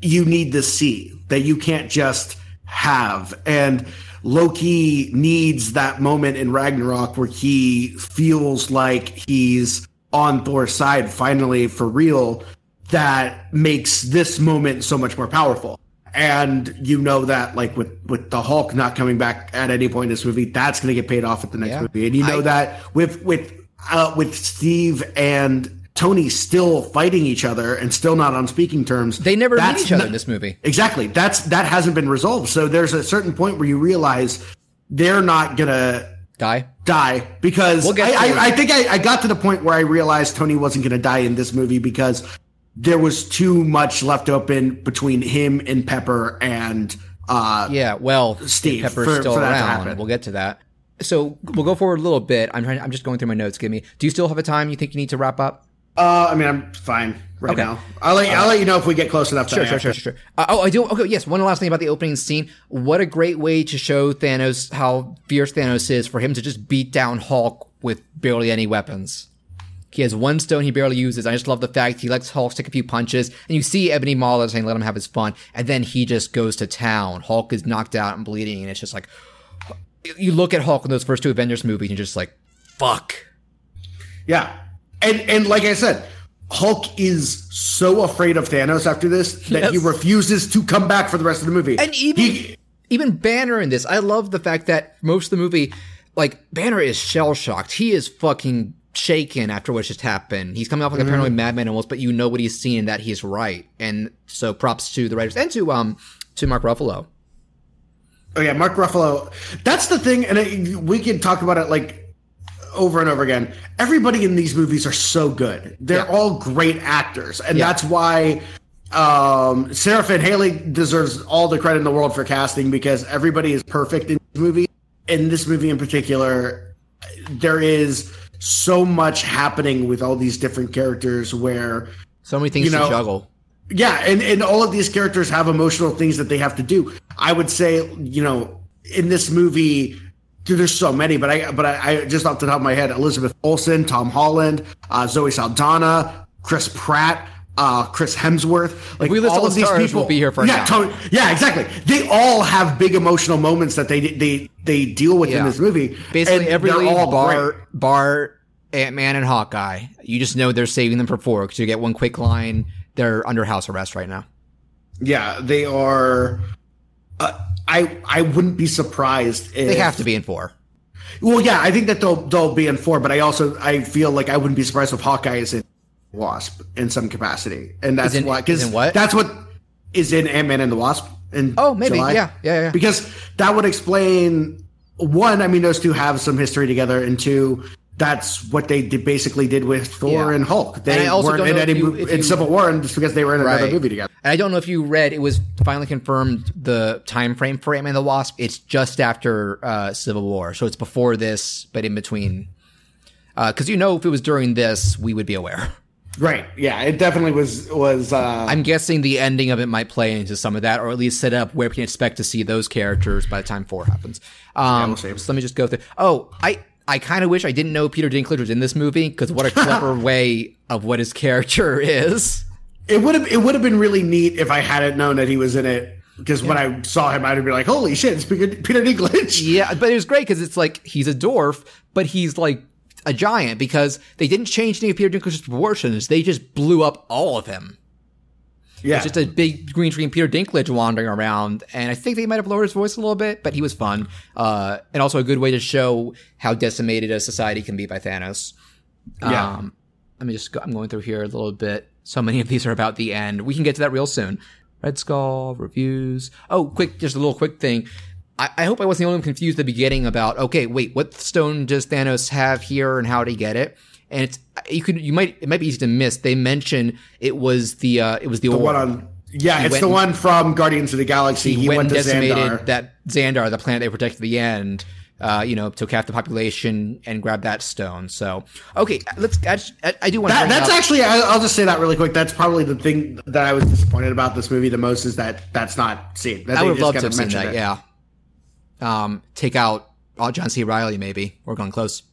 you need to see that you can't just have. And Loki needs that moment in Ragnarok where he feels like he's on Thor's side finally for real, that makes this moment so much more powerful. And you know that, like, with the Hulk not coming back at any point in this movie, that's going to get paid off at the next movie. And you know that with Steve and Tony still fighting each other and still not on speaking terms. They never meet each other in this movie. Exactly. That hasn't been resolved. So there's a certain point where you realize they're not going to die because I think I got to the point where I realized Tony wasn't going to die in this movie because there was too much left open between him and Pepper and Steve. Pepper's still around. We'll get to that. So we'll go forward a little bit. I'm just going through my notes. Do you still have a time you think you need to wrap up? I mean, I'm fine now. I'll let you know if we get close enough. Sure. I do. Okay, yes. One last thing about the opening scene. What a great way to show Thanos how fierce Thanos is, for him to just beat down Hulk with barely any weapons. He has one stone he barely uses. I just love the fact he lets Hulk take a few punches. And you see Ebony Maw saying, let him have his fun. And then he just goes to town. Hulk is knocked out and bleeding. And it's just like, you look at Hulk in those first two Avengers movies and you're just like, fuck. Yeah. And like I said, Hulk is so afraid of Thanos after this that he refuses to come back for the rest of the movie. And even Banner in this. I love the fact that most of the movie, like, Banner is shell-shocked. He is fucking shaken after what just happened. He's coming off like a paranoid madman almost, but you know what he's seen and that he's right. And so props to the writers and to Mark Ruffalo. Oh yeah, Mark Ruffalo. That's the thing, and we can talk about it like over and over again. Everybody in these movies are so good. They're all great actors, and that's why Sarah Finn Haley deserves all the credit in the world for casting, because everybody is perfect in this movie. In this movie in particular, there is so much happening with all these different characters where so many things to juggle. Yeah, and all of these characters have emotional things that they have to do. I would say, in this movie, dude, there's so many, but I just off the top of my head, Elizabeth Olsen, Tom Holland, Zoe Saldana, Chris Pratt, Chris Hemsworth. Like, we list all of these people will be here for an hour. Yeah, exactly. They all have big emotional moments that they deal with in this movie. Basically, every lead bar Ant-Man and Hawkeye. You just know they're saving them for four because you get one quick line. They're under house arrest right now. Yeah, they are. I wouldn't be surprised if they have to be in four. Well, yeah, I think that they'll be in four, but I feel like I wouldn't be surprised if Hawkeye is in Wasp in some capacity, and that's why. Because that's what is in Ant-Man and the Wasp. Maybe July. Because that would explain one. I mean, those two have some history together, and two, that's what they basically did with Thor and Hulk. They weren't in any movie in Civil War, and just because they were in another movie together. And I don't know if you read, it was finally confirmed the time frame for Ant-Man and the Wasp. It's just after Civil War, so it's before this, but in between. Because if it was during this, we would be aware. Right. Yeah. It definitely was. I'm guessing the ending of it might play into some of that, or at least set up where we can expect to see those characters by the time four happens. So let me just go through. Oh, I kind of wish I didn't know Peter Dinklage was in this movie, because what a clever way of what his character is. It would have been really neat if I hadn't known that he was in it, because when I saw him, I'd be like, holy shit, it's Peter Dinklage. Yeah, but it was great because it's like he's a dwarf, but he's like a giant, because they didn't change any of Peter Dinklage's proportions. They just blew up all of him. Yeah. It's just a big green screen Peter Dinklage wandering around, and I think they might have lowered his voice a little bit, but he was fun. And also a good way to show how decimated a society can be by Thanos. Yeah. Let me just go. I'm going through here a little bit. So many of these are about the end. We can get to that real soon. Red Skull, reviews. Oh, quick, just a little quick thing. I hope I wasn't the only one confused at the beginning about, okay, wait, what stone does Thanos have here and how did he get it? And it might be easy to miss. They mention it was the one on, the one from Guardians of the Galaxy. He went and decimated Xandar. That Xandar, the planet they protected at the end, took half the population and grabbed that stone. So okay, I do want to. I'll just say that really quick. That's probably the thing that I was disappointed about this movie the most, is that's not seen. I would love to have seen that. Yeah, take out John C. Reilly maybe. We're going close.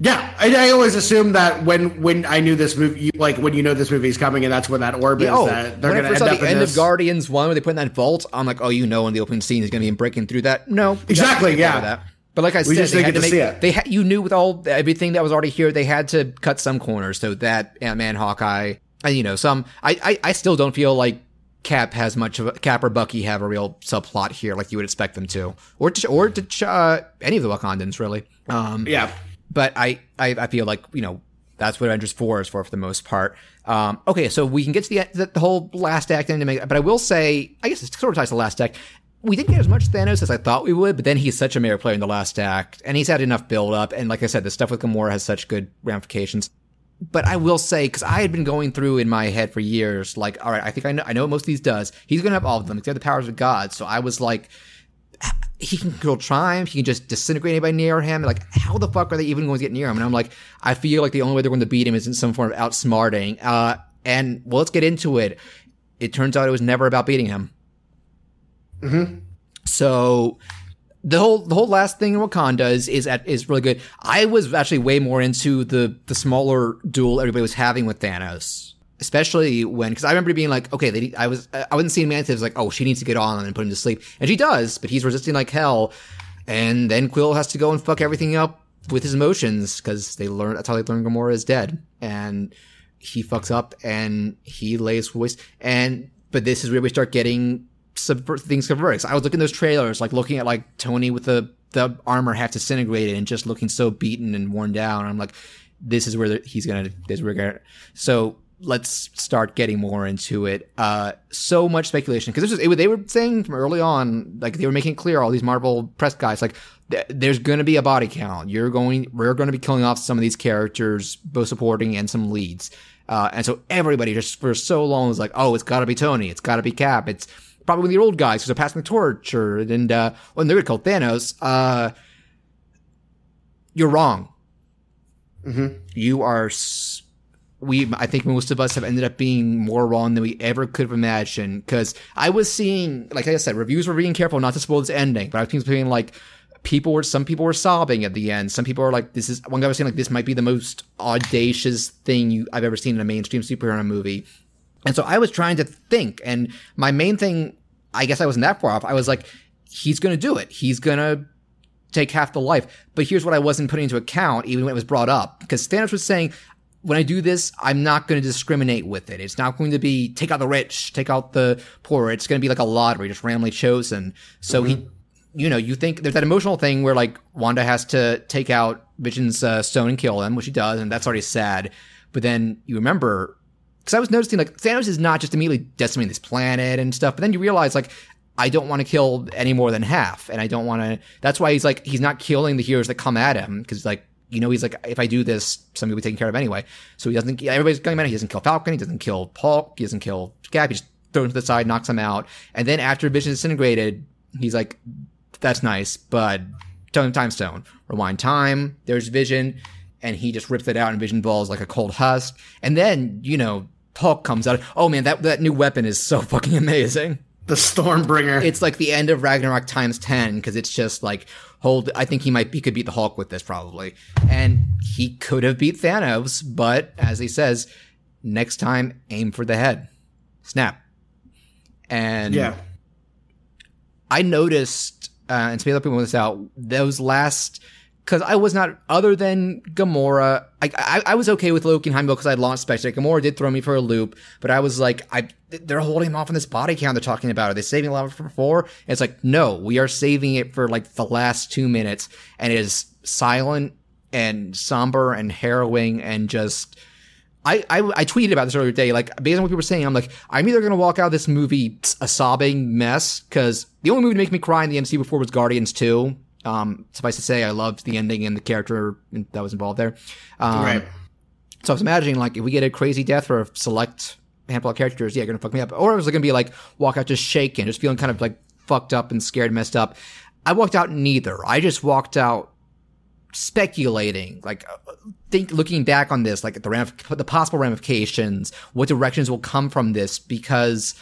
Yeah, I always assumed that when I knew this movie, like when you know this movie's coming, and that's when that orb is, that they're going to end up in this. When I first saw the end of Guardians 1, when they put in that vault, I'm like, oh, you know, in the opening scene, he's going to be breaking through that. No, exactly, yeah. But like I said, you knew with everything that was already here, they had to cut some corners. So that Ant-Man, Hawkeye, and you know, some. I still don't feel like Cap has much of a, Cap or Bucky have a real subplot here, like you would expect them to, or to any of the Wakandans, really. Yeah. But I feel like, you know, that's what Avengers 4 is for the most part. Okay, so we can get to the whole last act, but I will say, I guess it sort of ties to the last act. We didn't get as much Thanos as I thought we would, but then he's such a major player in the last act, and he's had enough build-up, and like I said, the stuff with Gamora has such good ramifications. But I will say, because I had been going through in my head for years, like, all right, I think I know what most of these does. He's going to have all of them, because they have the powers of God, so I was like... He can control time. He can just disintegrate anybody near him. Like, how the fuck are they even going to get near him? And I'm like, I feel like the only way they're going to beat him is in some form of outsmarting. And well, let's get into it. It turns out it was never about beating him. Mm-hmm. So the whole last thing in Wakanda is really good. I was actually way more into the smaller duel everybody was having with Thanos. Especially when, because I remember being like, okay, I wasn't seeing Mantis like, oh, she needs to get on and put him to sleep, and she does, but he's resisting like hell, and then Quill has to go and fuck everything up with his emotions because that's how they learn Gamora is dead, and he fucks up and he lays waste, but this is where we start getting things subverted. So I was looking at those trailers, like looking at like Tony with the armor half disintegrated and just looking so beaten and worn down. And I'm like, this is where so. Let's start getting more into it. So much speculation, because they were saying from early on, like they were making clear, all these Marvel press guys, like there's going to be a body count. We're going to be killing off some of these characters, both supporting and some leads. And so everybody just for so long was like, oh, it's got to be Tony, it's got to be Cap, it's probably the old guys because they're passing the torch, and they're going to call Thanos. You're wrong. Mm-hmm. You are. I think most of us have ended up being more wrong than we ever could have imagined, because I was seeing, like I said, reviews were being careful not to spoil this ending, but I was being like, some people were sobbing at the end. Some people are like, one guy was saying like, this might be the most audacious thing I've ever seen in a mainstream superhero movie. And so I was trying to think, and my main thing, I guess I wasn't that far off. I was like, he's going to do it. He's going to take half the life. But here's what I wasn't putting into account, even when it was brought up, because Thanos was saying, when I do this, I'm not going to discriminate with it. It's not going to be take out the rich, take out the poor. It's going to be like a lottery, just randomly chosen. So mm-hmm. You think there's that emotional thing where like Wanda has to take out Vision's stone and kill him, which she does, and that's already sad. But then you remember, because I was noticing like Thanos is not just immediately decimating this planet and stuff, but then you realize like, I don't want to kill any more than half, and I don't want to. That's why he's not killing the heroes that come at him, because like. You know, he's like, if I do this, somebody will be taken care of anyway. So everybody's going mad. He doesn't kill Falcon. He doesn't kill Hulk. He doesn't kill Cap. He just throws him to the side, knocks him out. And then after Vision is disintegrated, he's like, that's nice, but tell him time stone. Rewind time. There's Vision. And he just rips it out, and Vision balls like a cold husk. And then, Hulk comes out. Oh man, that new weapon is so fucking amazing. The Stormbringer. It's like the end of Ragnarok times 10, because it's just like, I think he could beat the Hulk with this probably. And he could have beat Thanos, but as he says, next time, aim for the head. Snap. And yeah. I noticed, and some other people pointed this out, those last, because I was not, other than Gamora, I was okay with Loki and Heimdall because I had launched Spectre. Gamora did throw me for a loop, but I was like, they're holding him off on this body count they're talking about. Are they saving a lot for 4? And it's like, no, we are saving it for like the last 2 minutes, and it is silent and somber and harrowing and just... I tweeted about this earlier today, like, based on what people were saying, I'm like, I'm either going to walk out of this movie a sobbing mess, because the only movie to make me cry in the MCU before was Guardians 2. Suffice to say, I loved the ending and the character that was involved there. Right. So I was imagining, like, if we get a crazy death for a select handful of characters, yeah, you're going to fuck me up. Or I was going to be like, walk out just shaken, just feeling kind of like fucked up and scared and messed up. I walked out neither. I just walked out speculating, like, looking back on this, like the possible ramifications, what directions will come from this, because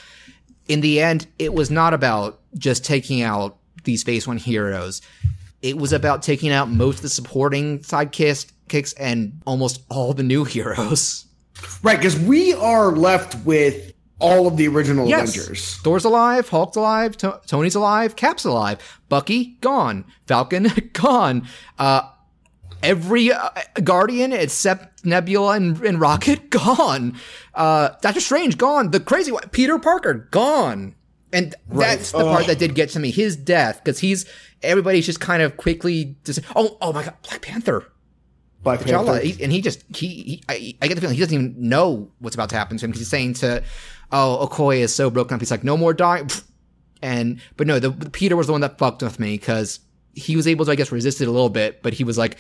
in the end, it was not about just taking out these Phase 1 heroes. It was about taking out most of the supporting sidekicks kicks and almost all the new heroes. Right, because we are left with all of the original Avengers. Thor's alive, Hulk's alive, Tony's alive, Cap's alive, Bucky gone, Falcon gone, every Guardian except Nebula and Rocket gone, Doctor Strange gone, the crazy one, Peter Parker gone. And that's the part that did get to me, his death, because everybody's just kind of quickly oh my god, Black Panther. T'Challa, I get the feeling he doesn't even know what's about to happen to him, because he's saying Okoye is so broken up. He's like, no more dying. But no, Peter was the one that fucked with me, because he was able to, I guess, resist it a little bit, but he was like,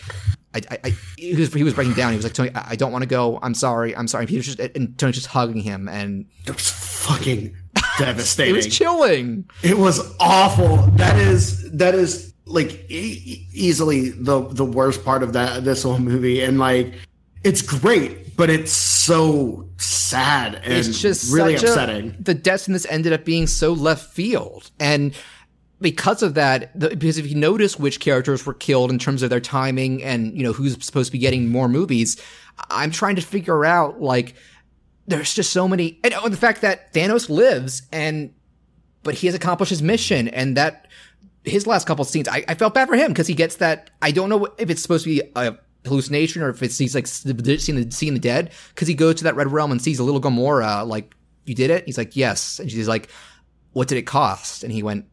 he was breaking down. He was like, Tony, I don't want to go. I'm sorry. And Tony's just hugging him, and it was fucking devastating. It was chilling. It was awful. That is. Like easily the worst part of this whole movie, and like it's great, but it's so sad and it's just really upsetting. The deaths in this ended up being so left field, and because of that, because if you notice which characters were killed in terms of their timing, and you know who's supposed to be getting more movies, I'm trying to figure out like there's just so many, and the fact that Thanos lives but he has accomplished his mission, and that. His last couple of scenes, I felt bad for him because he gets that. I don't know if it's supposed to be a hallucination or if he's like seeing the dead, because he goes to that red realm and sees a little Gamora, like, you did it? He's like, yes. And she's like, what did it cost? And he went,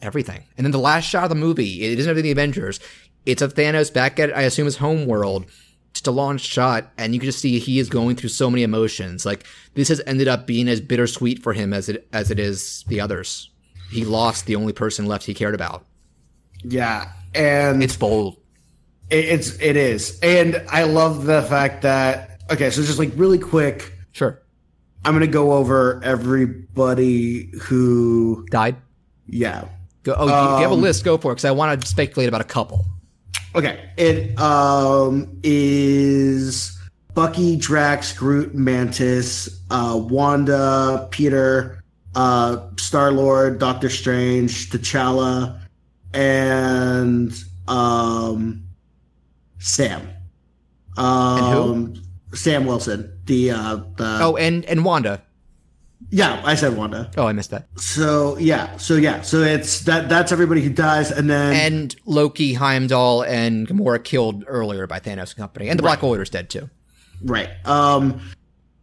everything. And then the last shot of the movie, it isn't of the Avengers. It's of Thanos back at, I assume, his home world. Just a long shot, and you can just see he is going through so many emotions. Like, this has ended up being as bittersweet for him as it is the others. He lost the only person left he cared about. Yeah, and it's bold. It is, and I love the fact that. Okay, so just like really quick. Sure. I'm gonna go over everybody who died. Yeah. Go. Oh, you have a list. Go for it, because I want to speculate about a couple. Okay. It is Bucky, Drax, Groot, Mantis, Wanda, Peter. Star-Lord, Doctor Strange, T'Challa, and Sam. And who? Sam Wilson. And Wanda. Yeah, I said Wanda. Oh, I missed that. So yeah. So it's that's everybody who dies, and Loki, Heimdall, and Gamora killed earlier by Thanos and company. And the Black Order's dead too. Right.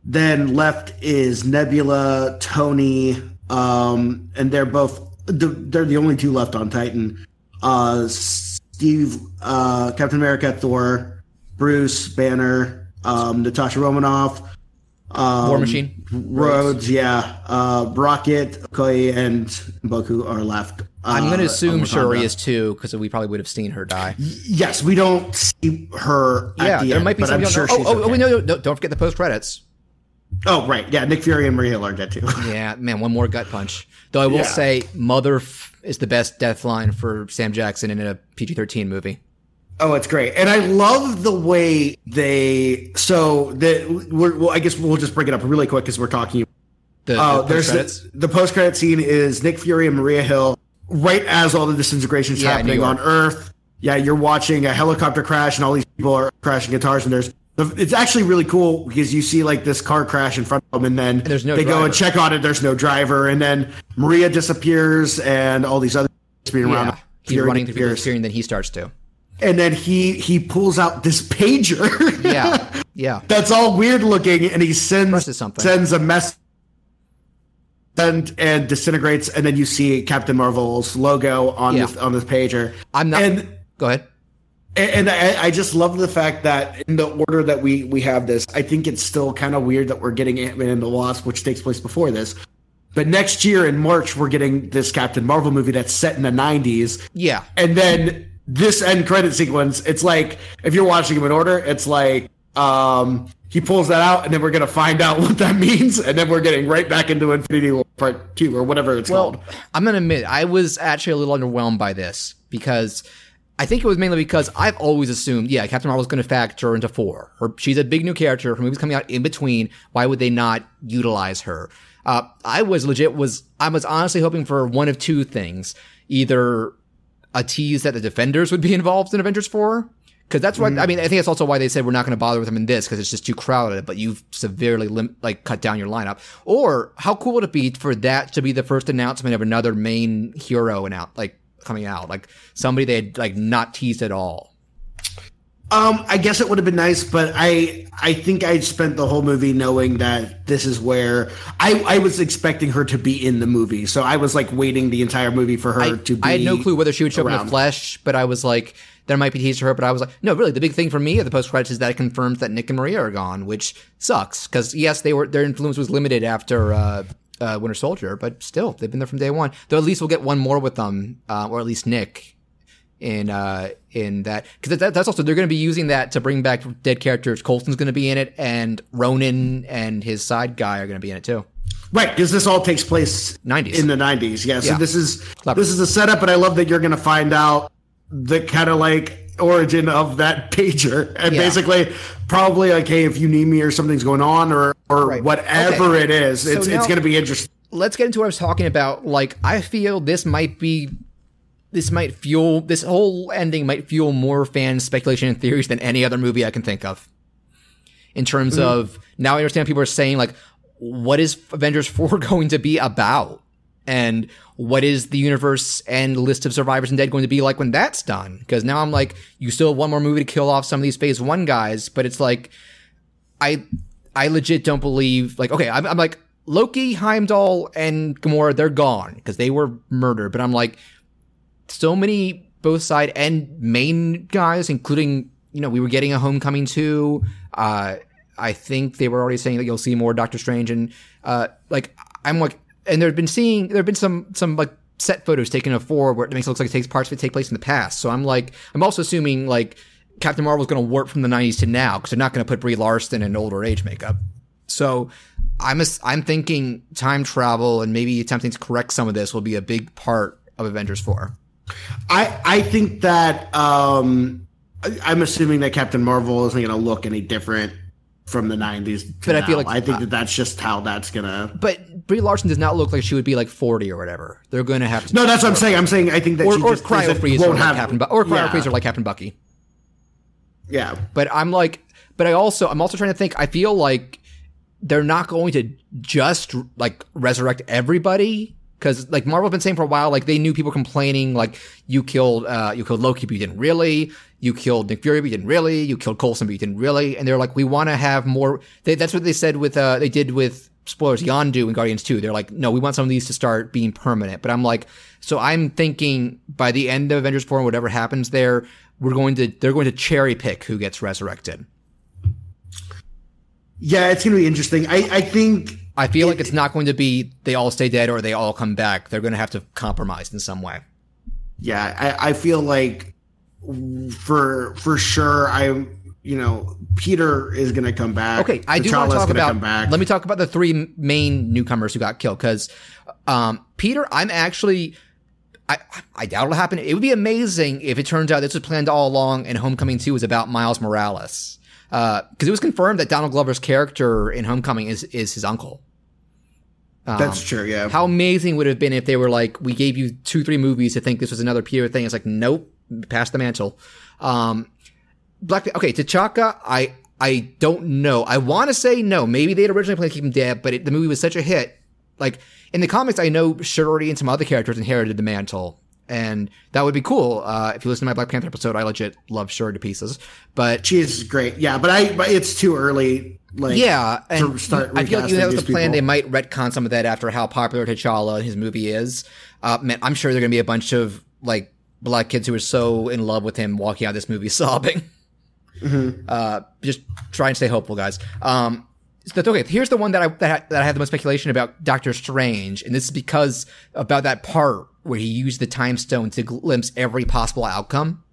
Then left is Nebula, Tony, and they're both they're the only two left on Titan. Steve, Captain America, Thor, Bruce, Banner, Natasha Romanoff, War Machine, Rhodes, Rocket, Okoye, and Boku are left. I'm going to assume Shuri is too, because we probably would have seen her die. Yes, we don't see her. At the end, might be. But I'm sure she's okay. No! Don't forget the post credits. Oh, right. Yeah, Nick Fury and Maria Hill are dead, too. Yeah, man, one more gut punch. Though I will say, is the best death line for Sam Jackson in a PG-13 movie. Oh, it's great. And I love the way they... I guess we'll just bring it up really quick because we're talking... The post-credits? The post-credit scene is Nick Fury and Maria Hill right as all the disintegration's happening on Earth. Yeah, you're watching a helicopter crash and all these people are crashing guitars, and there's... It's actually really cool because you see like this car crash in front of them, and then they go and check on it. There's no driver, and then Maria disappears, and all these other being around. He's running through the steering, then he starts to, and then he pulls out this pager. yeah, that's all weird looking, and he sends a message, and disintegrates, and then you see Captain Marvel's logo on this pager. Go ahead. And I just love the fact that in the order that we have this, I think it's still kind of weird that we're getting Ant-Man and the Wasp, which takes place before this. But next year in March, we're getting this Captain Marvel movie that's set in the 90s. Yeah. And then this end credit sequence, it's like, if you're watching them in order, it's like he pulls that out, and then we're going to find out what that means. And then we're getting right back into Infinity War Part 2 or whatever it's called. I'm going to admit, I was actually a little underwhelmed by this because... I think it was mainly because I've always assumed, Captain Marvel's going to factor into 4. She's a big new character. Her movie's coming out in between. Why would they not utilize her? I was honestly hoping for one of two things. Either a tease that the Defenders would be involved in Avengers 4, Because that's why, I mean, I think that's also why they said we're not going to bother with them in this because it's just too crowded, but you've severely cut down your lineup. Or how cool would it be for that to be the first announcement of another main hero coming out? Like somebody they had not teased at all. I guess it would have been nice, but I think I spent the whole movie knowing that this is where I was expecting her to be in the movie. So I was waiting the entire movie for her to be. I had no clue whether she would show up in the flesh, but I was like, there might be teased to her. But I was like, no, really, the big thing for me at the post credits is that it confirms that Nick and Maria are gone, which sucks because yes, their influence was limited after Winter Soldier, but still, they've been there from day one. Though at least we'll get one more with them, or at least Nick. In that, because that's also they're going to be using that to bring back dead characters. Coulson's going to be in it, and Ronan and his side guy are going to be in it too. Right, because this all takes place in the 90s. Yeah, so this is a setup, but I love that you're going to find out the kind of origin of that pager, and basically probably hey, if you need me or something's going on or whatever it is, so it's going to be interesting. Let's get into what I was talking about. I feel this might be. This whole ending might fuel more fan speculation and theories than any other movie I can think of. In terms of, now I understand people are saying, what is Avengers 4 going to be about? And what is the universe and list of survivors and dead going to be like when that's done? Because now I'm you still have one more movie to kill off some of these Phase 1 guys, but it's I legit don't believe, I'm Loki, Heimdall, and Gamora, they're gone because they were murdered, but I'm so many both side and main guys, including, we were getting a Homecoming 2. I think they were already saying that you'll see more Doctor Strange and, and there have been some set photos taken of 4 where it makes it look like it takes parts of it take place in the past. So I'm also assuming Captain Marvel's going to warp from the 90s to now because they're not going to put Brie Larson in older age makeup. So I'm thinking time travel and maybe attempting to correct some of this will be a big part of Avengers 4. I think that I'm assuming that Captain Marvel isn't going to look any different from the 90s to but now. I feel I think that's just how that's going to... But Brie Larson does not look like she would be 40 or whatever. They're going to have to... No, that's what I'm saying. I'm saying I think that she just... Or cryo-freeze or like Captain Bucky. Yeah. But I'm also trying to think, I feel they're not going to just resurrect everybody... Because Marvel's been saying for a while, they knew people complaining, you killed Loki, but you didn't really. You killed Nick Fury, but you didn't really. You killed Coulson, but you didn't really. And they're we want to have more. That's what they said with spoilers, Yondu and Guardians 2. They're no, we want some of these to start being permanent. But so I'm thinking by the end of Avengers 4 and whatever happens there, they're going to cherry pick who gets resurrected. Yeah, it's going to be interesting. I think. I feel it's not going to be they all stay dead or they all come back. They're going to have to compromise in some way. Yeah, I feel for sure Peter is going to come back. Okay, I do want to talk about – let me talk about the 3 main newcomers who got killed because Peter, I'm actually – I doubt it'll happen. It would be amazing if it turns out this was planned all along and Homecoming 2 was about Miles Morales. Because it was confirmed that Donald Glover's character in Homecoming is his uncle. That's true, yeah. How amazing would it have been if they were we gave you 2-3 movies to think this was another Peter thing. It's nope, pass the mantle. T'Chaka, I don't know. I want to say no. Maybe they had originally planned to keep him dead, but the movie was such a hit. In the comics, I know Shuri and some other characters inherited the mantle. And that would be cool. If you listen to my Black Panther episode, I legit love Shuri to pieces. But she is great. Yeah, but it's too early. To start. I feel that was the plan. People. They might retcon some of that after how popular T'Challa and his movie is. Man, I'm sure there are going to be a bunch of black kids who are so in love with him walking out of this movie sobbing. Mm-hmm. Just try and stay hopeful, guys. Okay, here's the one that I had the most speculation about, Doctor Strange, and this is because about that part where he used the time stone to glimpse every possible outcome.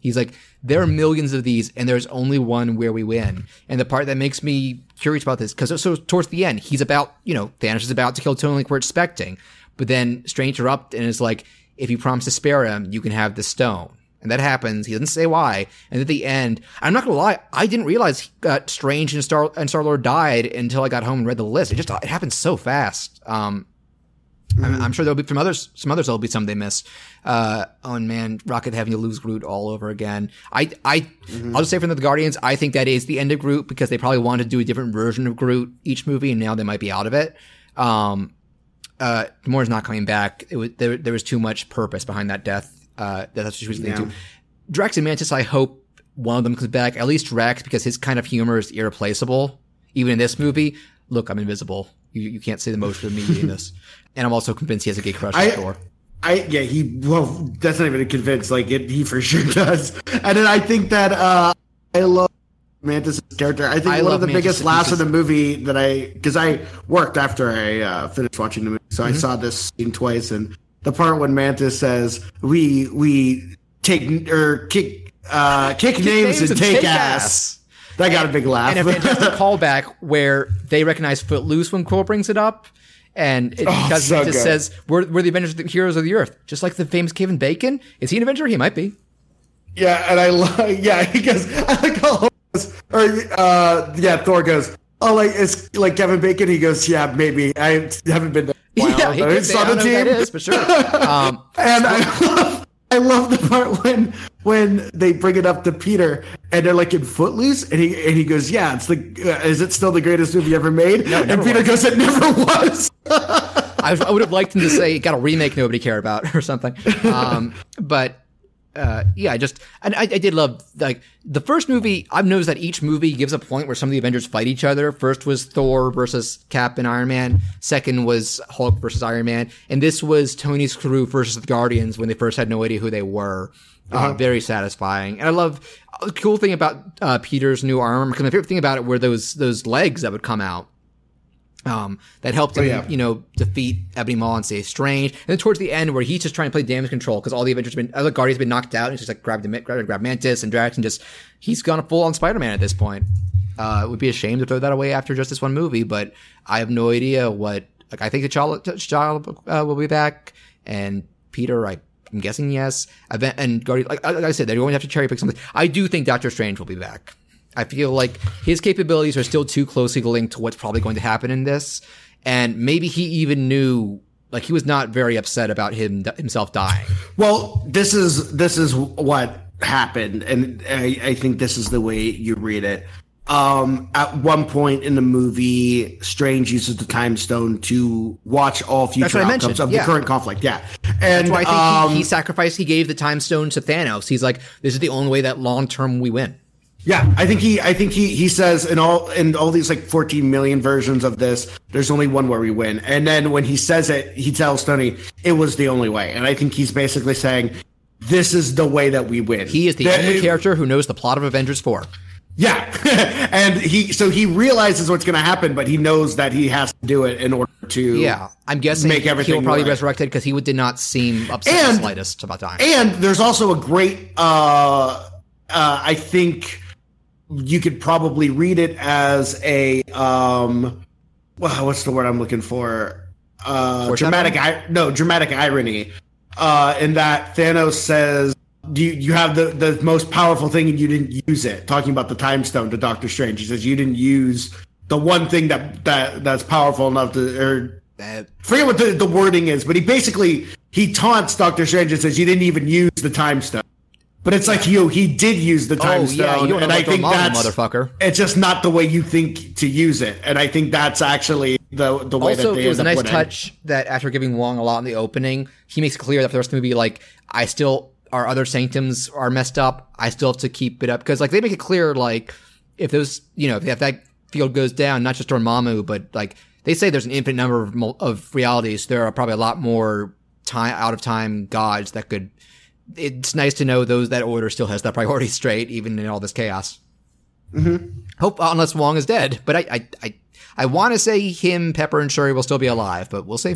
He's there are millions of these, and there's only one where we win. And the part that makes me curious about this, because so towards the end, he's about, Thanos is about to kill Tony like we're expecting, but then Strange erupts and is if you promise to spare him, you can have the stone. And that happens. He doesn't say why. And at the end, I'm not going to lie, I didn't realize Strange and Star-Lord died until I got home and read the list. It happened so fast. I'm sure there'll be some others there'll be some they miss. And man, Rocket having to lose Groot all over again. I'll just say from the Guardians, I think that is the end of Groot because they probably wanted to do a different version of Groot each movie, and now they might be out of it. Moore's not coming back. There was too much purpose behind that death. That's what she was leading to. Drax and Mantis, I hope one of them comes back. At least Drax, because his kind of humor is irreplaceable. Even in this movie, look, I'm invisible. You can't see the motion of me doing this. And I'm also convinced he has a gay crush on Thor. That's not even convinced. He for sure does. And then I think that I love Mantis' character. I think one of the biggest laughs of the movie because I worked after I finished watching the movie, so I saw this scene twice. And the part when Mantis says, "We kick names and take ass." That got a big laugh. And a fantastic callback where they recognize Footloose when Quill brings it up. And it says, we're the Avengers, the heroes of the earth. Just like the famous Kevin Bacon. Is he an Avenger? He might be. Yeah, and because I like all this. Thor goes, it's like Kevin Bacon. He goes, yeah, maybe. I haven't been there in a while. Yeah, I don't know who that is, for sure. And I love the part when they bring it up to Peter and they're like in Footloose and he goes, yeah, it's is it still the greatest movie ever made? No, and Peter goes, it never was. I would have liked him to say, got a remake nobody cared about or something. I did love the first movie. I've noticed that each movie gives a point where some of the Avengers fight each other. First was Thor versus Cap and Iron Man. Second was Hulk versus Iron Man. And this was Tony's crew versus the Guardians when they first had no idea who they were. Very satisfying. And I love the cool thing about Peter's new armor, because my favorite thing about it were those legs that would come out. That helped him, defeat Ebony Maw and stay strange. And then towards the end, where he's just trying to play damage control because all the Avengers other Guardians have been knocked out, and he's just grab Mantis and Drax, and he's gone full on Spider-Man at this point. It would be a shame to throw that away after just this one movie, but I have no idea what. I think T'Challa will be back, and Peter, I'm guessing yes. And Guardians, like I said, they're going to have to cherry pick something. I do think Doctor Strange will be back. I feel like his capabilities are still too closely linked to what's probably going to happen in this. And maybe he even knew, he was not very upset about himself dying. Well, this is what happened. And I think this is the way you read it. At one point in the movie, Strange uses the time stone to watch all future outcomes of the current conflict. Yeah. And that's why I think he sacrificed. He gave the time stone to Thanos. He's like, this is the only way that long term we win. Yeah, I think he says in all these 14 million versions of this, there's only one where we win. And then when he says it, he tells Tony it was the only way. And I think he's basically saying this is the way that we win. He is the only character who knows the plot of Avengers 4. Yeah, and he realizes what's going to happen, but he knows that he has to do it in order to. Yeah, I'm guessing make everything he'll probably resurrected because he did not seem upset in the slightest about dying. And there's also a great, I think. You could probably read it as a what's the word I'm looking for? Dramatic irony. In that Thanos says, "You have the most powerful thing and you didn't use it." Talking about the time stone to Doctor Strange, he says, "You didn't use the one thing that's powerful enough to." I forget what the wording is, but he basically taunts Doctor Strange and says, "You didn't even use the time stone." But it's he did use the time stone, yeah, and I think that's motherfucker. It's just not the way you think to use it, and I think that's actually the way also, that they it was end a nice winning. Touch that after giving Wong a lot in the opening, he makes it clear that for the rest of the movie, our other sanctums are messed up. I still have to keep it up because they make it clear if that field goes down, not just Dormammu, but they say there's an infinite number of realities. There are probably a lot more time out of time gods that could. It's nice to know that order still has that priority straight, even in all this chaos. Mm-hmm. Unless Wong is dead, but I want to say him, Pepper, and Shuri will still be alive, but we'll see.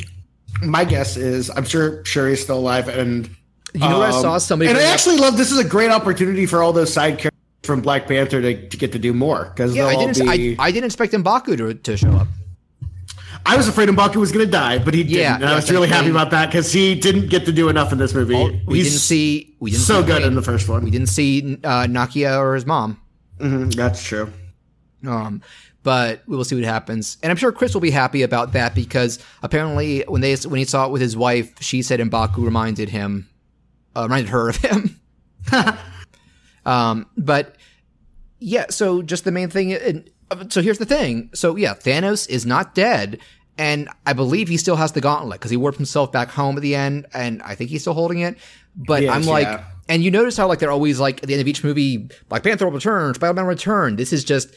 My guess is I'm sure Shuri's still alive, and I saw somebody. And I actually love this is a great opportunity for all those side characters from Black Panther to get to do more because I didn't expect M'Baku to show up. I was afraid M'Baku was going to die, but he didn't. Yeah, and I was really happy about that because he didn't get to do enough in this movie. We didn't see in the first one. We didn't see Nakia or his mom. Mm-hmm, that's true. but we will see what happens. And I'm sure Chris will be happy about that, because apparently when he saw it with his wife, she said M'Baku reminded her of him. But yeah, so just the main thing. So here's the thing. So yeah, Thanos is not dead. And I believe he still has the gauntlet, because he warped himself back home at the end, and I think he's still holding it. But yes, I'm like, yeah. And you notice how like they're always like at the end of each movie, Black Panther will return, Spider-Man will return. This is just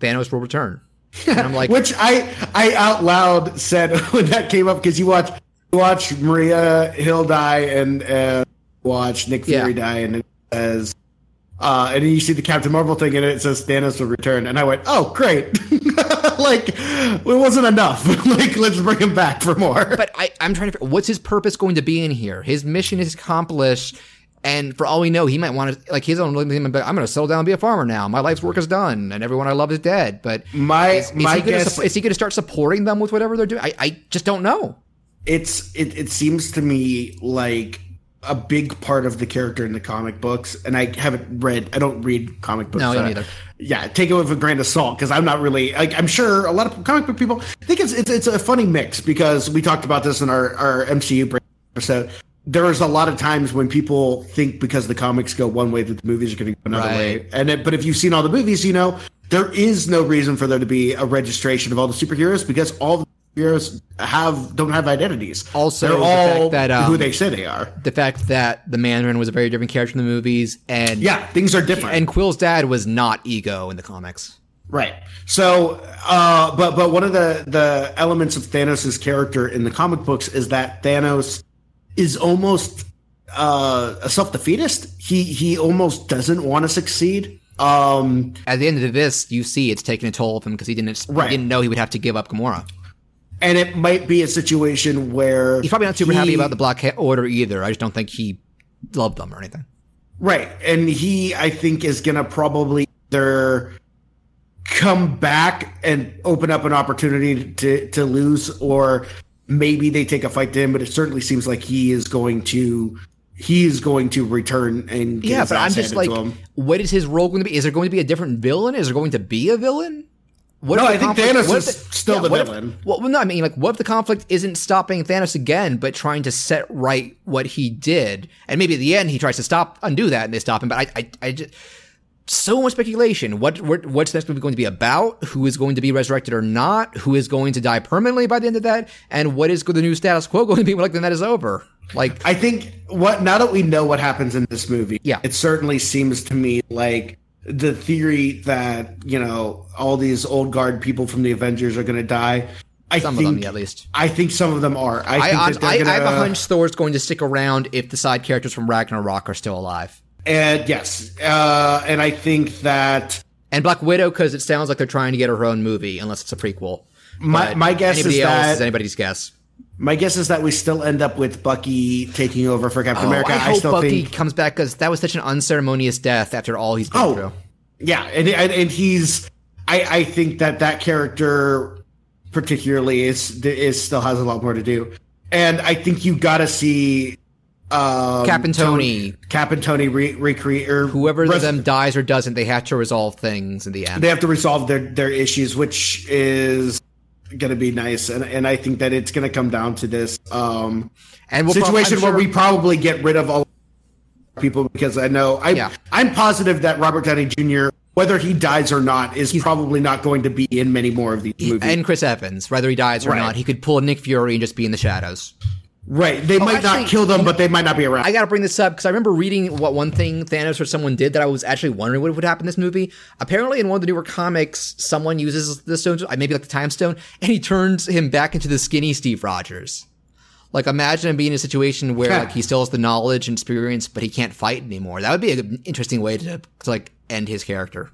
Thanos will return. And I'm like, which I out loud said when that came up, because you watch Maria Hill die and watch Nick Fury die, and it says, and then you see the Captain Marvel thing, and it says Thanos will return, and I went, oh great. Like, it wasn't enough. Like, let's bring him back for more. But I'm trying to figure, what's his purpose going to be in here? His mission is accomplished, and for all we know, he might want to, like, his own living, but I'm going to settle down and be a farmer now. My life's work is done, and everyone I love is dead. But is he going to start supporting them with whatever they're doing? I just don't know. It seems to me like a big part of the character in the comic books, and I don't read comic books. No, neither. Yeah, take it with a grain of salt, because I'm not really, like, I'm sure a lot of comic book people think it's a funny mix, because we talked about this in our MCU episode. There is a lot of times when people think because the comics go one way that the movies are going to go another way. But if you've seen all the movies, you know, there is no reason for there to be a registration of all the superheroes, because all the heroes don't have identities. Also, they're all the fact that, who they say they are. The fact that the Mandarin was a very different character in the movies, and yeah, things are different. And Quill's dad was not Ego in the comics, right? So, but one of the elements of Thanos' character in the comic books is that Thanos is almost a self-defeatist. He almost doesn't want to succeed. At the end of this, you see it's taking a toll on him, because he didn't know he would have to give up Gamora. And it might be a situation where he's probably not super happy about the Black Order either. I just don't think he loved them or anything. Right. And he, I think, is going to probably either come back and open up an opportunity to lose, or maybe they take a fight to him. But it certainly seems like he is going to return and get his ass handed to him. What is his role going to be? Is there going to be a different villain? Is there going to be a villain? I think Thanos is still the villain. What if the conflict isn't stopping Thanos again, but trying to set right what he did? And maybe at the end he tries to undo that, and they stop him. But I just, so much speculation. What's the next movie going to be about? Who is going to be resurrected or not? Who is going to die permanently by the end of that? And what is the new status quo going to be like when that is over? Like, I think now that we know what happens in this movie, it certainly seems to me like the theory that, you know, all these old guard people from the Avengers are going to die. I think some of them are. I have a hunch Thor's going to stick around if the side characters from Ragnarok are still alive. And yes. And I think that... And Black Widow, because it sounds like they're trying to get her own movie, unless it's a prequel. My guess is that... anybody's guess. My guess is that we still end up with Bucky taking over for Captain America. I hope Bucky comes back, because that was such an unceremonious death after all he's been through. Yeah, and he's... I think that character particularly is still has a lot more to do. And I think you got to see... Cap and Tony recreate... Whoever of them dies or doesn't, they have to resolve things in the end. They have to resolve their issues, which is... going to be nice, and I think that it's going to come down to this where we probably get rid of all people, because I know I'm positive that Robert Downey Jr., whether he dies or not, he's probably not going to be in many more of these movies. And Chris Evans, whether he dies or not, he could pull Nick Fury and just be in the shadows. Right. They might not kill them, but they might not be around. I got to bring this up because I remember reading one thing Thanos or someone did that I was actually wondering what would happen in this movie. Apparently in one of the newer comics, someone uses the stone, maybe like the time stone, and he turns him back into the skinny Steve Rogers. Like, imagine him being in a situation where like he still has the knowledge and experience, but he can't fight anymore. That would be an interesting way to like end his character.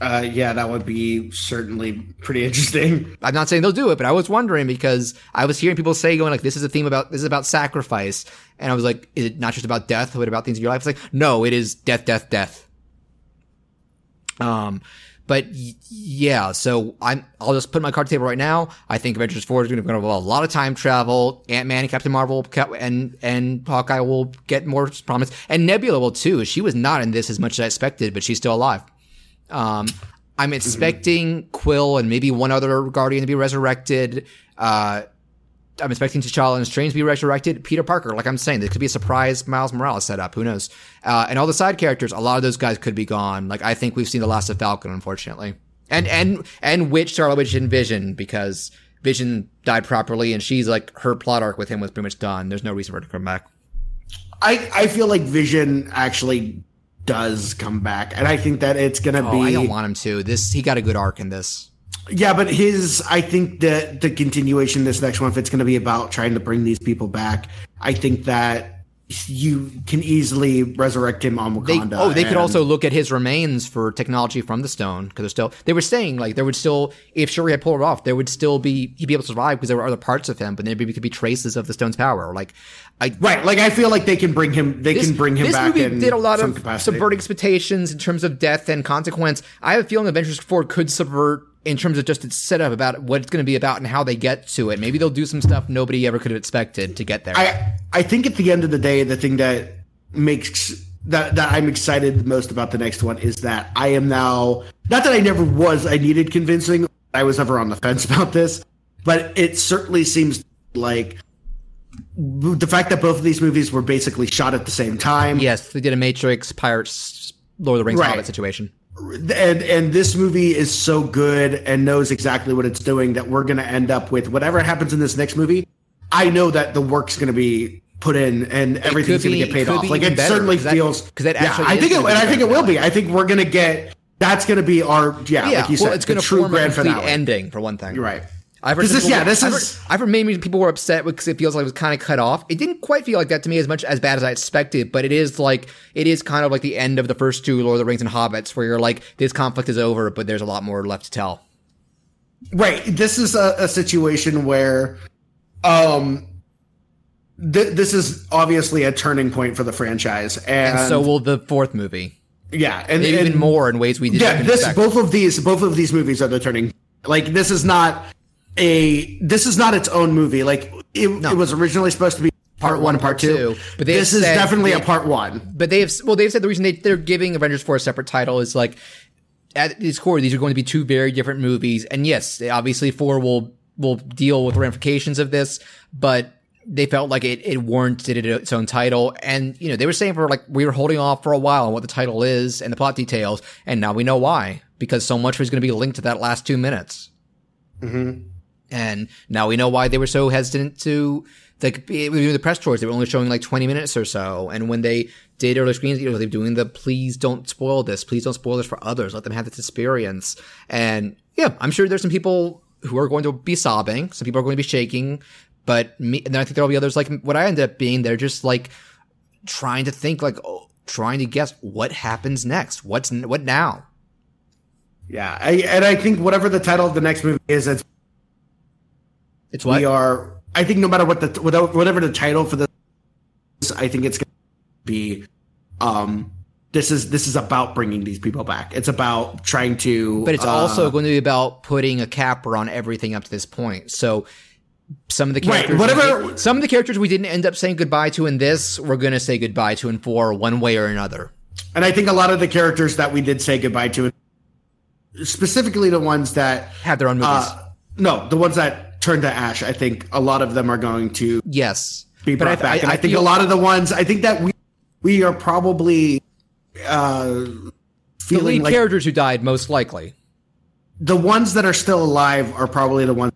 That would be certainly pretty interesting. I'm not saying they'll do it, but I was wondering, because I was hearing people say, going like, this is about sacrifice. And I was like, is it not just about death? What about things in your life? It's like, no, it is death, death, death. So I'll just put my card table right now. I think Avengers 4 is going to have a lot of time travel. Ant-Man and Captain Marvel and Hawkeye will get more prominence. And Nebula will too. She was not in this as much as I expected, but she's still alive. I'm expecting Quill and maybe one other Guardian to be resurrected. I'm expecting T'Challa and Strange to be resurrected. Peter Parker, like I'm saying, there could be a surprise Miles Morales set up. Who knows? And all the side characters, a lot of those guys could be gone. Like, I think we've seen the last of Falcon, unfortunately. And Witch, Scarlet Witch, and Vision, because Vision died properly, and she's like, her plot arc with him was pretty much done. There's no reason for her to come back. I feel like Vision actually does come back, and I think that it's going to be... I don't want him to. He got a good arc in this. Yeah, but I think that the continuation, this next one, if it's going to be about trying to bring these people back, I think that you can easily resurrect him on Wakanda. They could also look at his remains for technology from the stone, because they were saying, like, there would still, if Shuri had pulled it off, there would still be, he'd be able to survive because there were other parts of him, but there could be traces of the stone's power. I feel like they can bring him. They can bring him back. This movie did a lot of subvert expectations in terms of death and consequence. I have a feeling Avengers 4 could subvert in terms of just its setup about what it's going to be about and how they get to it. Maybe they'll do some stuff nobody ever could have expected to get there. I think at the end of the day, the thing that makes that I'm excited the most about the next one is that I am now, not that I never was, I needed convincing, I was ever on the fence about this, but it certainly seems like the fact that both of these movies were basically shot at the same time. Yes, they did a Matrix, Pirates, Lord of the Rings, Hobbit situation. And this movie is so good and knows exactly what it's doing that we're going to end up with whatever happens in this next movie. I know that the work's going to be put in and everything's going to get paid off. Like, it certainly feels because that actually, I think it will be. I think we're going to get that's going to be our like you said, it's going to form a complete ending for one thing. You're right. I've heard maybe people were upset because it feels like it was kind of cut off. It didn't quite feel like that to me as much as bad as I expected, but it is kind of like the end of the first two Lord of the Rings and Hobbits, where you're like, this conflict is over, but there's a lot more left to tell. Right. This is a situation where this is obviously a turning point for the franchise. And so will the fourth movie. Yeah. And even more in ways we didn't expect. Both of these movies are the turning. Like, this is not... This is not its own movie. Like, it was originally supposed to be part one and part two. But this is definitely a part one. But they've said the reason they're giving Avengers 4 a separate title is, like, at its core, these are going to be two very different movies. And yes, obviously 4 will deal with ramifications of this, but they felt like it warranted its own title. And, you know, they were saying we were holding off for a while on what the title is and the plot details. And now we know why, because so much was going to be linked to that last 2 minutes. Mm-hmm. And now we know why they were so hesitant to, like, the press tours. They were only showing like 20 minutes or so. And when they did early screens, you know, they were doing the please don't spoil this. Please don't spoil this for others. Let them have this experience. And yeah, I'm sure there's some people who are going to be sobbing. Some people are going to be shaking. But and then I think there'll be others like what I ended up being. They're just like trying to think, trying to guess what happens next. What now? Yeah. I think whatever the title of the next movie is, I think no matter whatever the title for this is, I think it's going to be, this is about bringing these people back. It's about trying to, but it's also going to be about putting a capper on everything up to this point. So some of the characters, some of the characters we didn't end up saying goodbye to in this, we're going to say goodbye to in 4 one way or another. And I think a lot of the characters that we did say goodbye to, specifically the ones that had their own movies. The ones that turn to ash, I think a lot of them are going to be brought back. And I think a lot of the ones, I think that we are probably feeling the lead, like, characters who died most likely. The ones that are still alive are probably the ones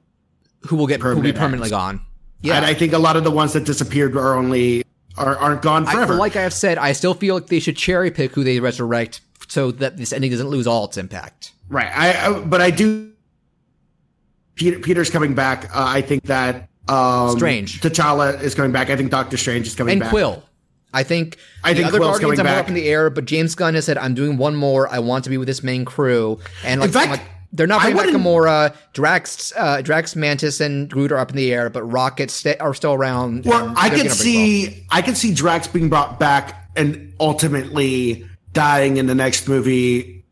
who will get permanently gone. Yeah, and I think a lot of the ones that disappeared aren't gone forever. Like I have said, I still feel like they should cherry pick who they resurrect so that this ending doesn't lose all its impact. Right, but I do. Peter's coming back. I think that Strange, T'Challa is coming back. I think Doctor Strange is coming back. And Quill. I think other Quill's Guardians are up in the air, but James Gunn has said, I'm doing one more. I want to be with this main crew. And they're not bringing back Gamora. Drax, Mantis, and Groot are up in the air, but Rocket are still around. Well, I could see Drax being brought back and ultimately dying in the next movie.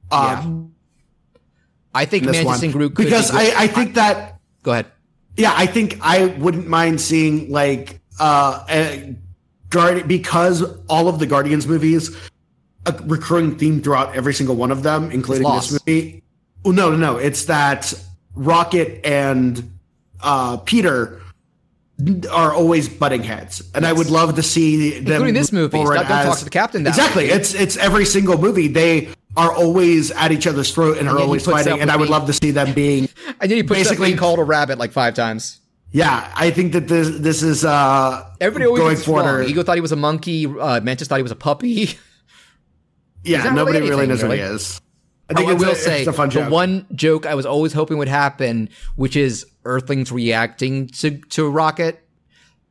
I think Mantis and Groot could because I think that. Go ahead. Yeah, I think I wouldn't mind seeing because all of the Guardians movies, a recurring theme throughout every single one of them, including this movie, Well, no. It's that Rocket and Peter are always butting heads, and yes. I would love to see them. Including this movie, Stop Don't Talk to the Captain. That exactly. Way. It's every single movie they are always at each other's throat and are always fighting, and I would love to see them being. I think he basically called a rabbit like 5 times. Yeah, I think that this is everybody always going for it. Ego thought he was a monkey. Mantis thought he was a puppy. Yeah, nobody really knows what he is. I think I will say the one joke I was always hoping would happen, which is Earthlings reacting to Rocket.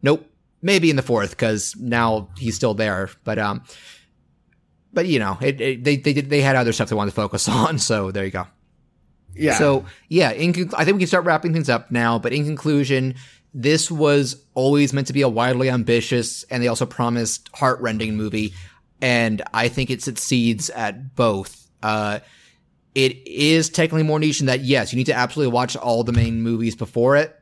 Nope, maybe in the 4th because now he's still there. But you know, they had other stuff they wanted to focus on. So there you go. Yeah. So yeah, I think we can start wrapping things up now. But in conclusion, this was always meant to be a wildly ambitious, and they also promised heartrending movie, and I think it succeeds at both. It is technically more niche in that, yes, you need to absolutely watch all the main movies before it,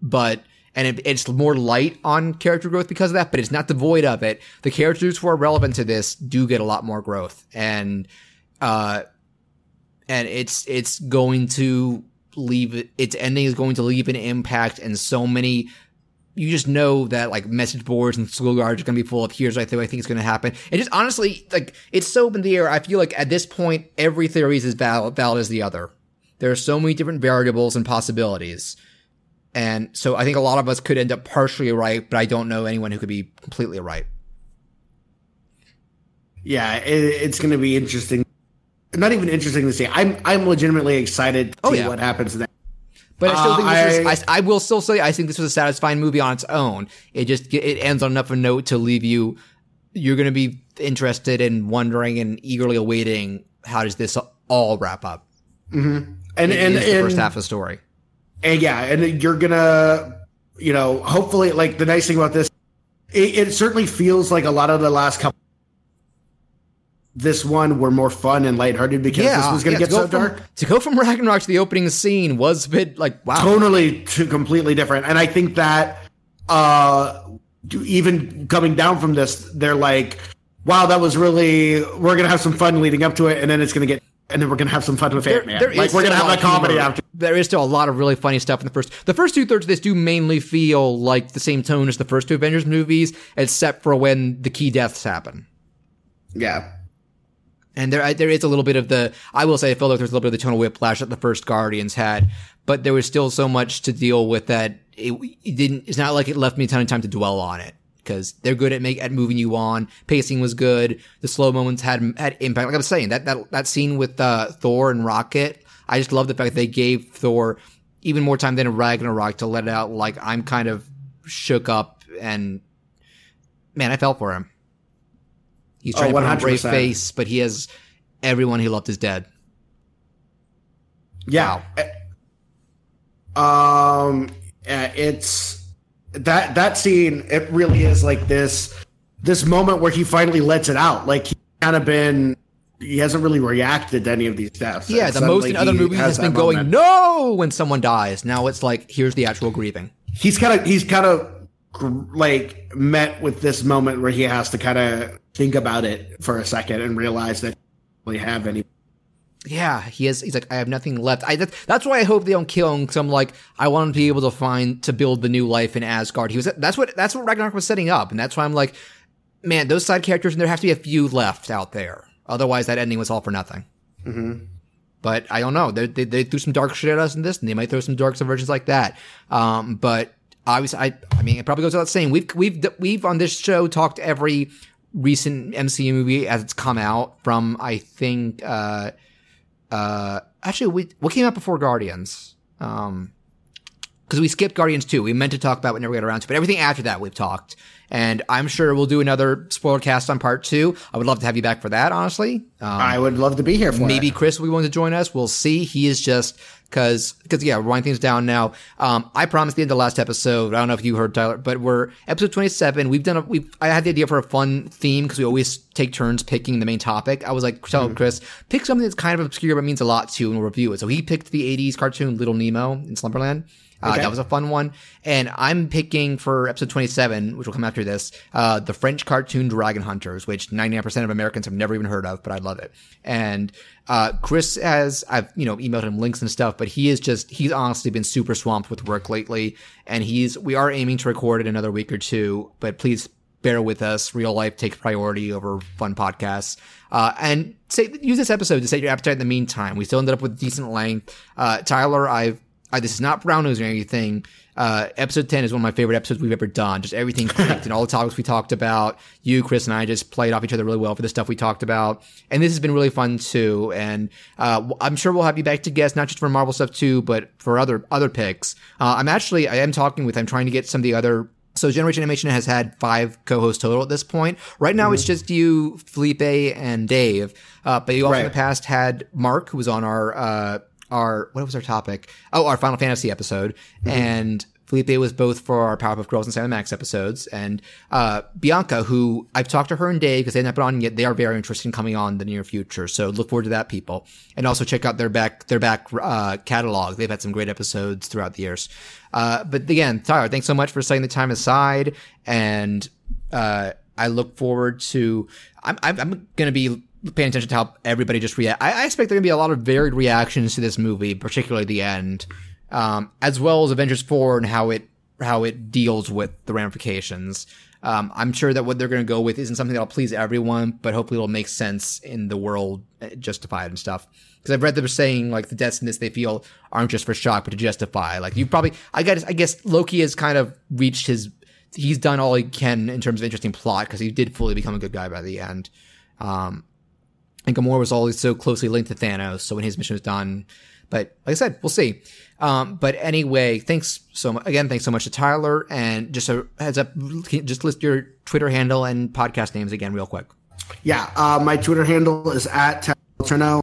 but it's more light on character growth because of that, but it's not devoid of it. The characters who are relevant to this do get a lot more growth, and it's going to leave, its ending is going to leave an impact, and so many, you just know that like message boards and school guards are going to be full of here's what I think is going to happen. And just honestly, like it's so up in the air. I feel like at this point, every theory is as valid as the other. There are so many different variables and possibilities. And so I think a lot of us could end up partially right, but I don't know anyone who could be completely right. Yeah, it's going to be interesting. Not even interesting to see. I'm legitimately excited to see what happens next. But I still think I will still say I think this was a satisfying movie on its own. It ends on enough of a note to leave you. You're going to be interested and wondering and eagerly awaiting how does this all wrap up? Mm-hmm. And the first half of the story. And yeah, and you're gonna, you know, hopefully, like the nice thing about this, it certainly feels like a lot of the last couple. This one were more fun and lighthearted because this was going to get so dark. To go from Ragnarok to the opening scene was a bit like, wow. Totally completely different. And I think that even coming down from this, they're like, wow, that was really, we're going to have some fun leading up to it. And then it's going to get, and then we're going to have some fun with it, man. Like we're going to have that comedy after. There is still a lot of really funny stuff in the first. The first 2/3 of this do mainly feel like the same tone as the first 2 Avengers movies, except for when the key deaths happen. Yeah. And there is a little bit of the, I will say, I felt like there was a little bit of the tonal whiplash that the first Guardians had, but there was still so much to deal with that it didn't. It's not like it left me a ton of time to dwell on it because they're good at moving you on. Pacing was good. The slow moments had impact. Like I was saying, that scene with Thor and Rocket, I just love the fact that they gave Thor even more time than in Ragnarok to let it out. Like I'm kind of shook up, and man, I fell for him. He's trying to put on a brave face, but he has everyone he loved is dead. Yeah. Wow. It's that scene. It really is like this moment where he finally lets it out. Like he hasn't really reacted to any of these deaths. Yeah. The most in other movies has been going no when someone dies. Now it's like here's the actual grieving. He's kind of like met with this moment where he has to kind of think about it for a second and realize that he doesn't have any. Yeah, he's like, I have nothing left. That's why I hope they don't kill him, because I'm like, I want him to be able to build the new life in Asgard. That's what Ragnarok was setting up, and that's why I'm like, man, those side characters, and there have to be a few left out there. Otherwise, that ending was all for nothing. Mm-hmm. But I don't know. They threw some dark shit at us in this, and they might throw some dark subversions like that. But obviously, I mean, it probably goes without saying. We've on this show talked every recent MCU movie as it's come out from, I think, actually, what came out before Guardians? Because we skipped Guardians 2. We meant to talk about it, but never got around to it. But everything after that we've talked. And I'm sure we'll do another spoiler cast on part 2. I would love to have you back for that, honestly. I would love to be here for maybe that. Maybe Chris will be willing to join us. We'll see. He is just we're winding things down now. I promised the end of the last episode. I don't know if you heard, Tyler, but we're episode 27. I had the idea for a fun theme because we always take turns picking the main topic. I was like, tell Chris, pick something that's kind of obscure but means a lot to you and we'll review it. So he picked the 80s cartoon Little Nemo in Slumberland. Okay. That was a fun one. And I'm picking for episode 27, which will come after this, the French cartoon Dragon Hunters, which 99% of Americans have never even heard of, but I love it. And Chris has, I've, you know, emailed him links and stuff, but he is just, he's honestly been super swamped with work lately. And we are aiming to record it another week or two, but please bear with us. Real life takes priority over fun podcasts. And use this episode to set your appetite in the meantime. We still ended up with decent length. Tyler, this is not brown news or anything. Episode 10 is one of my favorite episodes we've ever done. Just everything clicked and all the topics we talked about. You, Chris, and I just played off each other really well for the stuff we talked about. And this has been really fun too. And I'm sure we'll have you back to guest, not just for Marvel stuff too, but for other picks. I'm trying to get some of the other. So Generation Animation has had 5 co-hosts total at this point. Right now, it's just you, Felipe, and Dave. But you also in the past had Mark, who was on our what was our topic? Oh, our Final Fantasy episode. Mm-hmm. And Felipe was both for our Powerpuff Girls and Sam and Max episodes. And Bianca, who I've talked to her and Dave because they haven't been on yet. They are very interested in coming on in the near future. So look forward to that, people. And also check out their back catalog. They've had some great episodes throughout the years. But again, Tyler, thanks so much for setting the time aside. And I look forward to I'm going to be paying attention to how everybody just react. I expect there are going to be a lot of varied reactions to this movie, particularly the end, as well as Avengers 4 and how it deals with the ramifications. I'm sure that what they're going to go with isn't something that'll please everyone, but hopefully it'll make sense in the world, justified and stuff. Because I've read them saying like the deaths in this they feel aren't just for shock, but to justify. Like you probably, I guess Loki has kind of reached he's done all he can in terms of interesting plot because he did fully become a good guy by the end. And Gamora was always so closely linked to Thanos, so when his mission was done. But like I said, we'll see. But anyway, thanks so much to Tyler. And just a heads up, just list your Twitter handle and podcast names again real quick. Yeah, my Twitter handle is at Turno,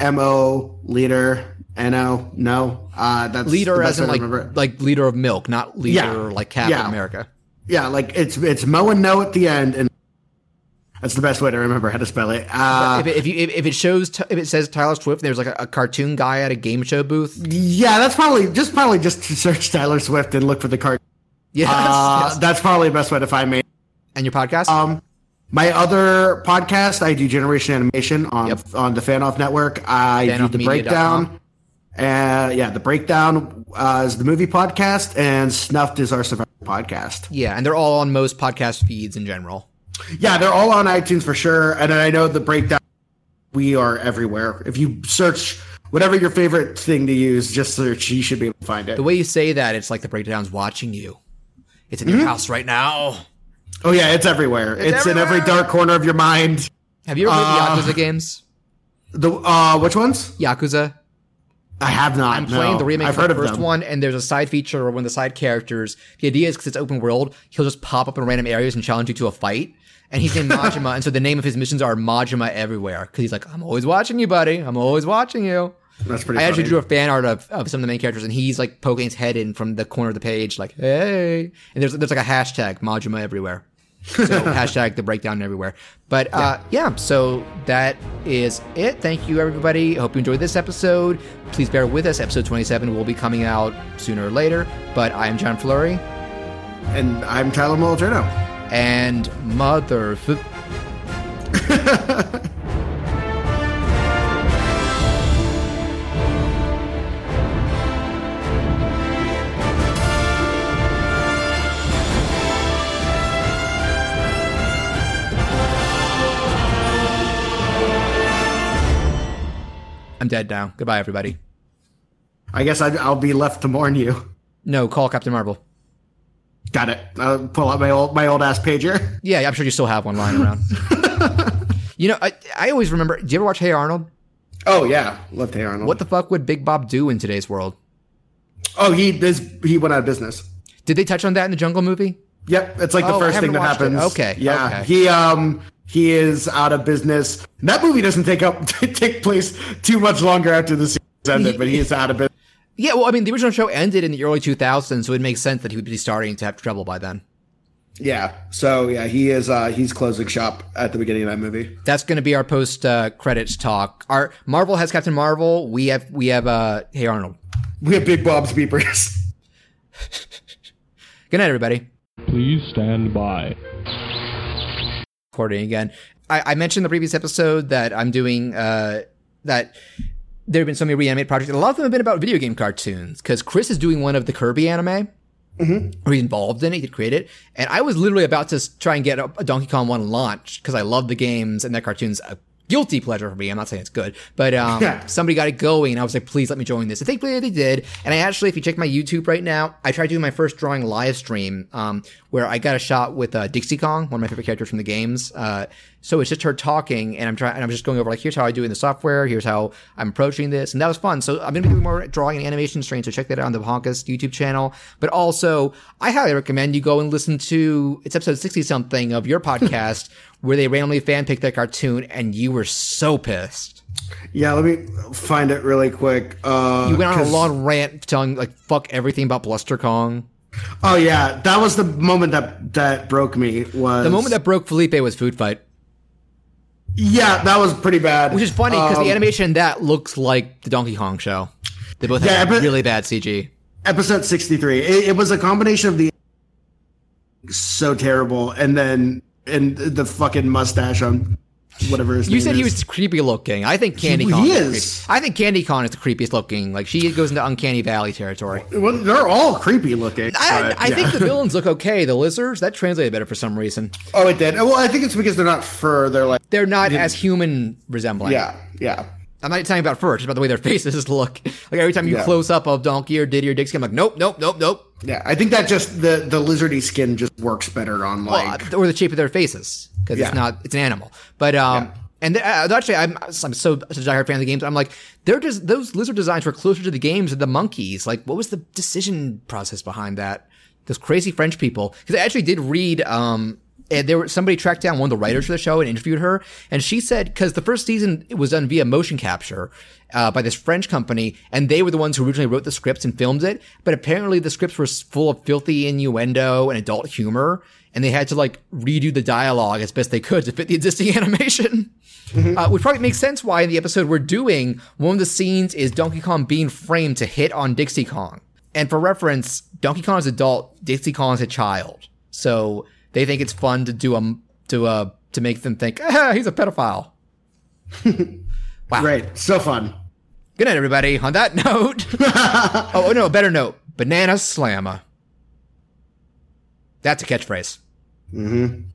M-O, leader, N-O, no. That's leader as in like leader of milk, not leader like Captain America. Yeah, like it's Mo and No at the end and that's the best way to remember how to spell it. If it says Tyler Swift, there's like a cartoon guy at a game show booth. Yeah, that's probably just to search Tyler Swift and look for the cartoon. Yes, that's probably the best way to find me. And your podcast? My other podcast, I do Generation Animation on the Fanoff Network. I do The Breakdown. The Breakdown is the movie podcast, and Snuffed is our Survivor podcast. Yeah, and they're all on most podcast feeds in general. Yeah, they're all on iTunes for sure. And I know The Breakdown, we are everywhere. If you search whatever your favorite thing to use, just search, you should be able to find it. The way you say that, it's like The Breakdown's watching you. It's in your house right now. Oh, yeah, it's everywhere. It's everywhere. In every dark corner of your mind. Have you ever played the Yakuza games? Which ones? Yakuza. I have not. I'm playing the remake for the first one, and there's a side feature or one of the side characters. The idea is because it's open world, he'll just pop up in random areas and challenge you to a fight. And he's named Majima, and so the name of his missions are Majima everywhere. Because he's like, I'm always watching you, buddy. I'm always watching you. That's pretty funny. I actually drew a fan art of some of the main characters, and he's like poking his head in from the corner of the page, like, hey. And there's like a hashtag, Majima everywhere. So hashtag The Breakdown everywhere. But so that is it. Thank you, everybody. Hope you enjoyed this episode. Please bear with us. Episode 27 will be coming out sooner or later. But I am John Fleury. And I'm Tyler Moliterno. And I'm dead now. Goodbye, everybody. I guess I'll be left to mourn you. No, call Captain Marvel. Got it. I'll pull out my old ass pager. Yeah, I'm sure you still have one lying around. You know, I always remember. Did you ever watch Hey Arnold? Oh yeah, loved Hey Arnold. What the fuck would Big Bob do in today's world? Oh, he went out of business. Did they touch on that in the Jungle movie? Yep, it's like the first thing that happens. It. Okay, yeah, okay. He is out of business. That movie doesn't take place too much longer after the series ended, but he is out of business. Yeah, well, I mean, the original show ended in the early 2000s, so it makes sense that he would be starting to have trouble by then. Yeah. So yeah, he is. He's closing shop at the beginning of that movie. That's going to be our post credits talk. Our Marvel has Captain Marvel. We have. Hey Arnold. We have Big Bob's Beepers. Good night, everybody. Please stand by. Recording again. I mentioned in the previous episode that I'm doing that. There have been so many reanimate projects, and a lot of them have been about video game cartoons, because Chris is doing one of the Kirby anime. Mm-hmm. Or he's involved in it, he could create it. And I was literally about to try and get a Donkey Kong 1 launch, because I love the games, and that cartoon's a guilty pleasure for me. I'm not saying it's good, but somebody got it going, and I was like, please let me join this. And thankfully they did. And I actually, if you check my YouTube right now, I tried doing my first drawing live stream, where I got a shot with Dixie Kong, one of my favorite characters from the games. So it's just her talking, and I'm just going over, like, here's how I do it in the software, here's how I'm approaching this, and that was fun. So I'm going to be doing more drawing and animation stream, so check that out on the Honkus YouTube channel. But also, I highly recommend you go and listen to, it's episode 60-something of your podcast, where they randomly fanpicked that cartoon, and you were so pissed. Yeah, let me find it really quick. You went on a long rant telling, like, fuck everything about Bluster Kong. Oh, yeah, that was the moment that broke me. The moment that broke Felipe was Food Fight. Yeah, that was pretty bad. Which is funny, because the animation in that looks like the Donkey Kong show. They both have really bad CG. Episode 63. It was a combination of the so terrible, and the fucking mustache on whatever his name is. You said he was creepy looking. I think Candy Kong is. I think Candy Kong is the creepiest looking. Like, she goes into Uncanny Valley territory. Well, they're all creepy looking. I think the villains look okay. The lizards, that translated better for some reason. Oh, it did. Well, I think it's because they're not fur. They're not as human resembling. Yeah, yeah. I'm not talking about fur. It's about the way their faces look. Like, every time you close up of Donkey or Diddy or Dixie, I'm like, nope. Yeah, I think that just the lizardy skin just works better on, like... Or the shape of their faces, because it's an animal. But, and actually, I'm such a diehard fan of the games. I'm like, those lizard designs were closer to the games than the monkeys. Like, what was the decision process behind that? Those crazy French people. Because I actually did read... And somebody tracked down one of the writers for the show and interviewed her. And she said, because the first season it was done via motion capture by this French company, and they were the ones who originally wrote the scripts and filmed it. But apparently the scripts were full of filthy innuendo and adult humor, and they had to, like, redo the dialogue as best they could to fit the existing animation. Mm-hmm. Which probably makes sense why in the episode we're doing, one of the scenes is Donkey Kong being framed to hit on Dixie Kong. And for reference, Donkey Kong is an adult, Dixie Kong is a child. So... They think it's fun to to make them think, he's a pedophile. Wow. Great. So fun. Good night, everybody. On that note. Oh, no, better note. Banana Slamma. That's a catchphrase. Mm-hmm.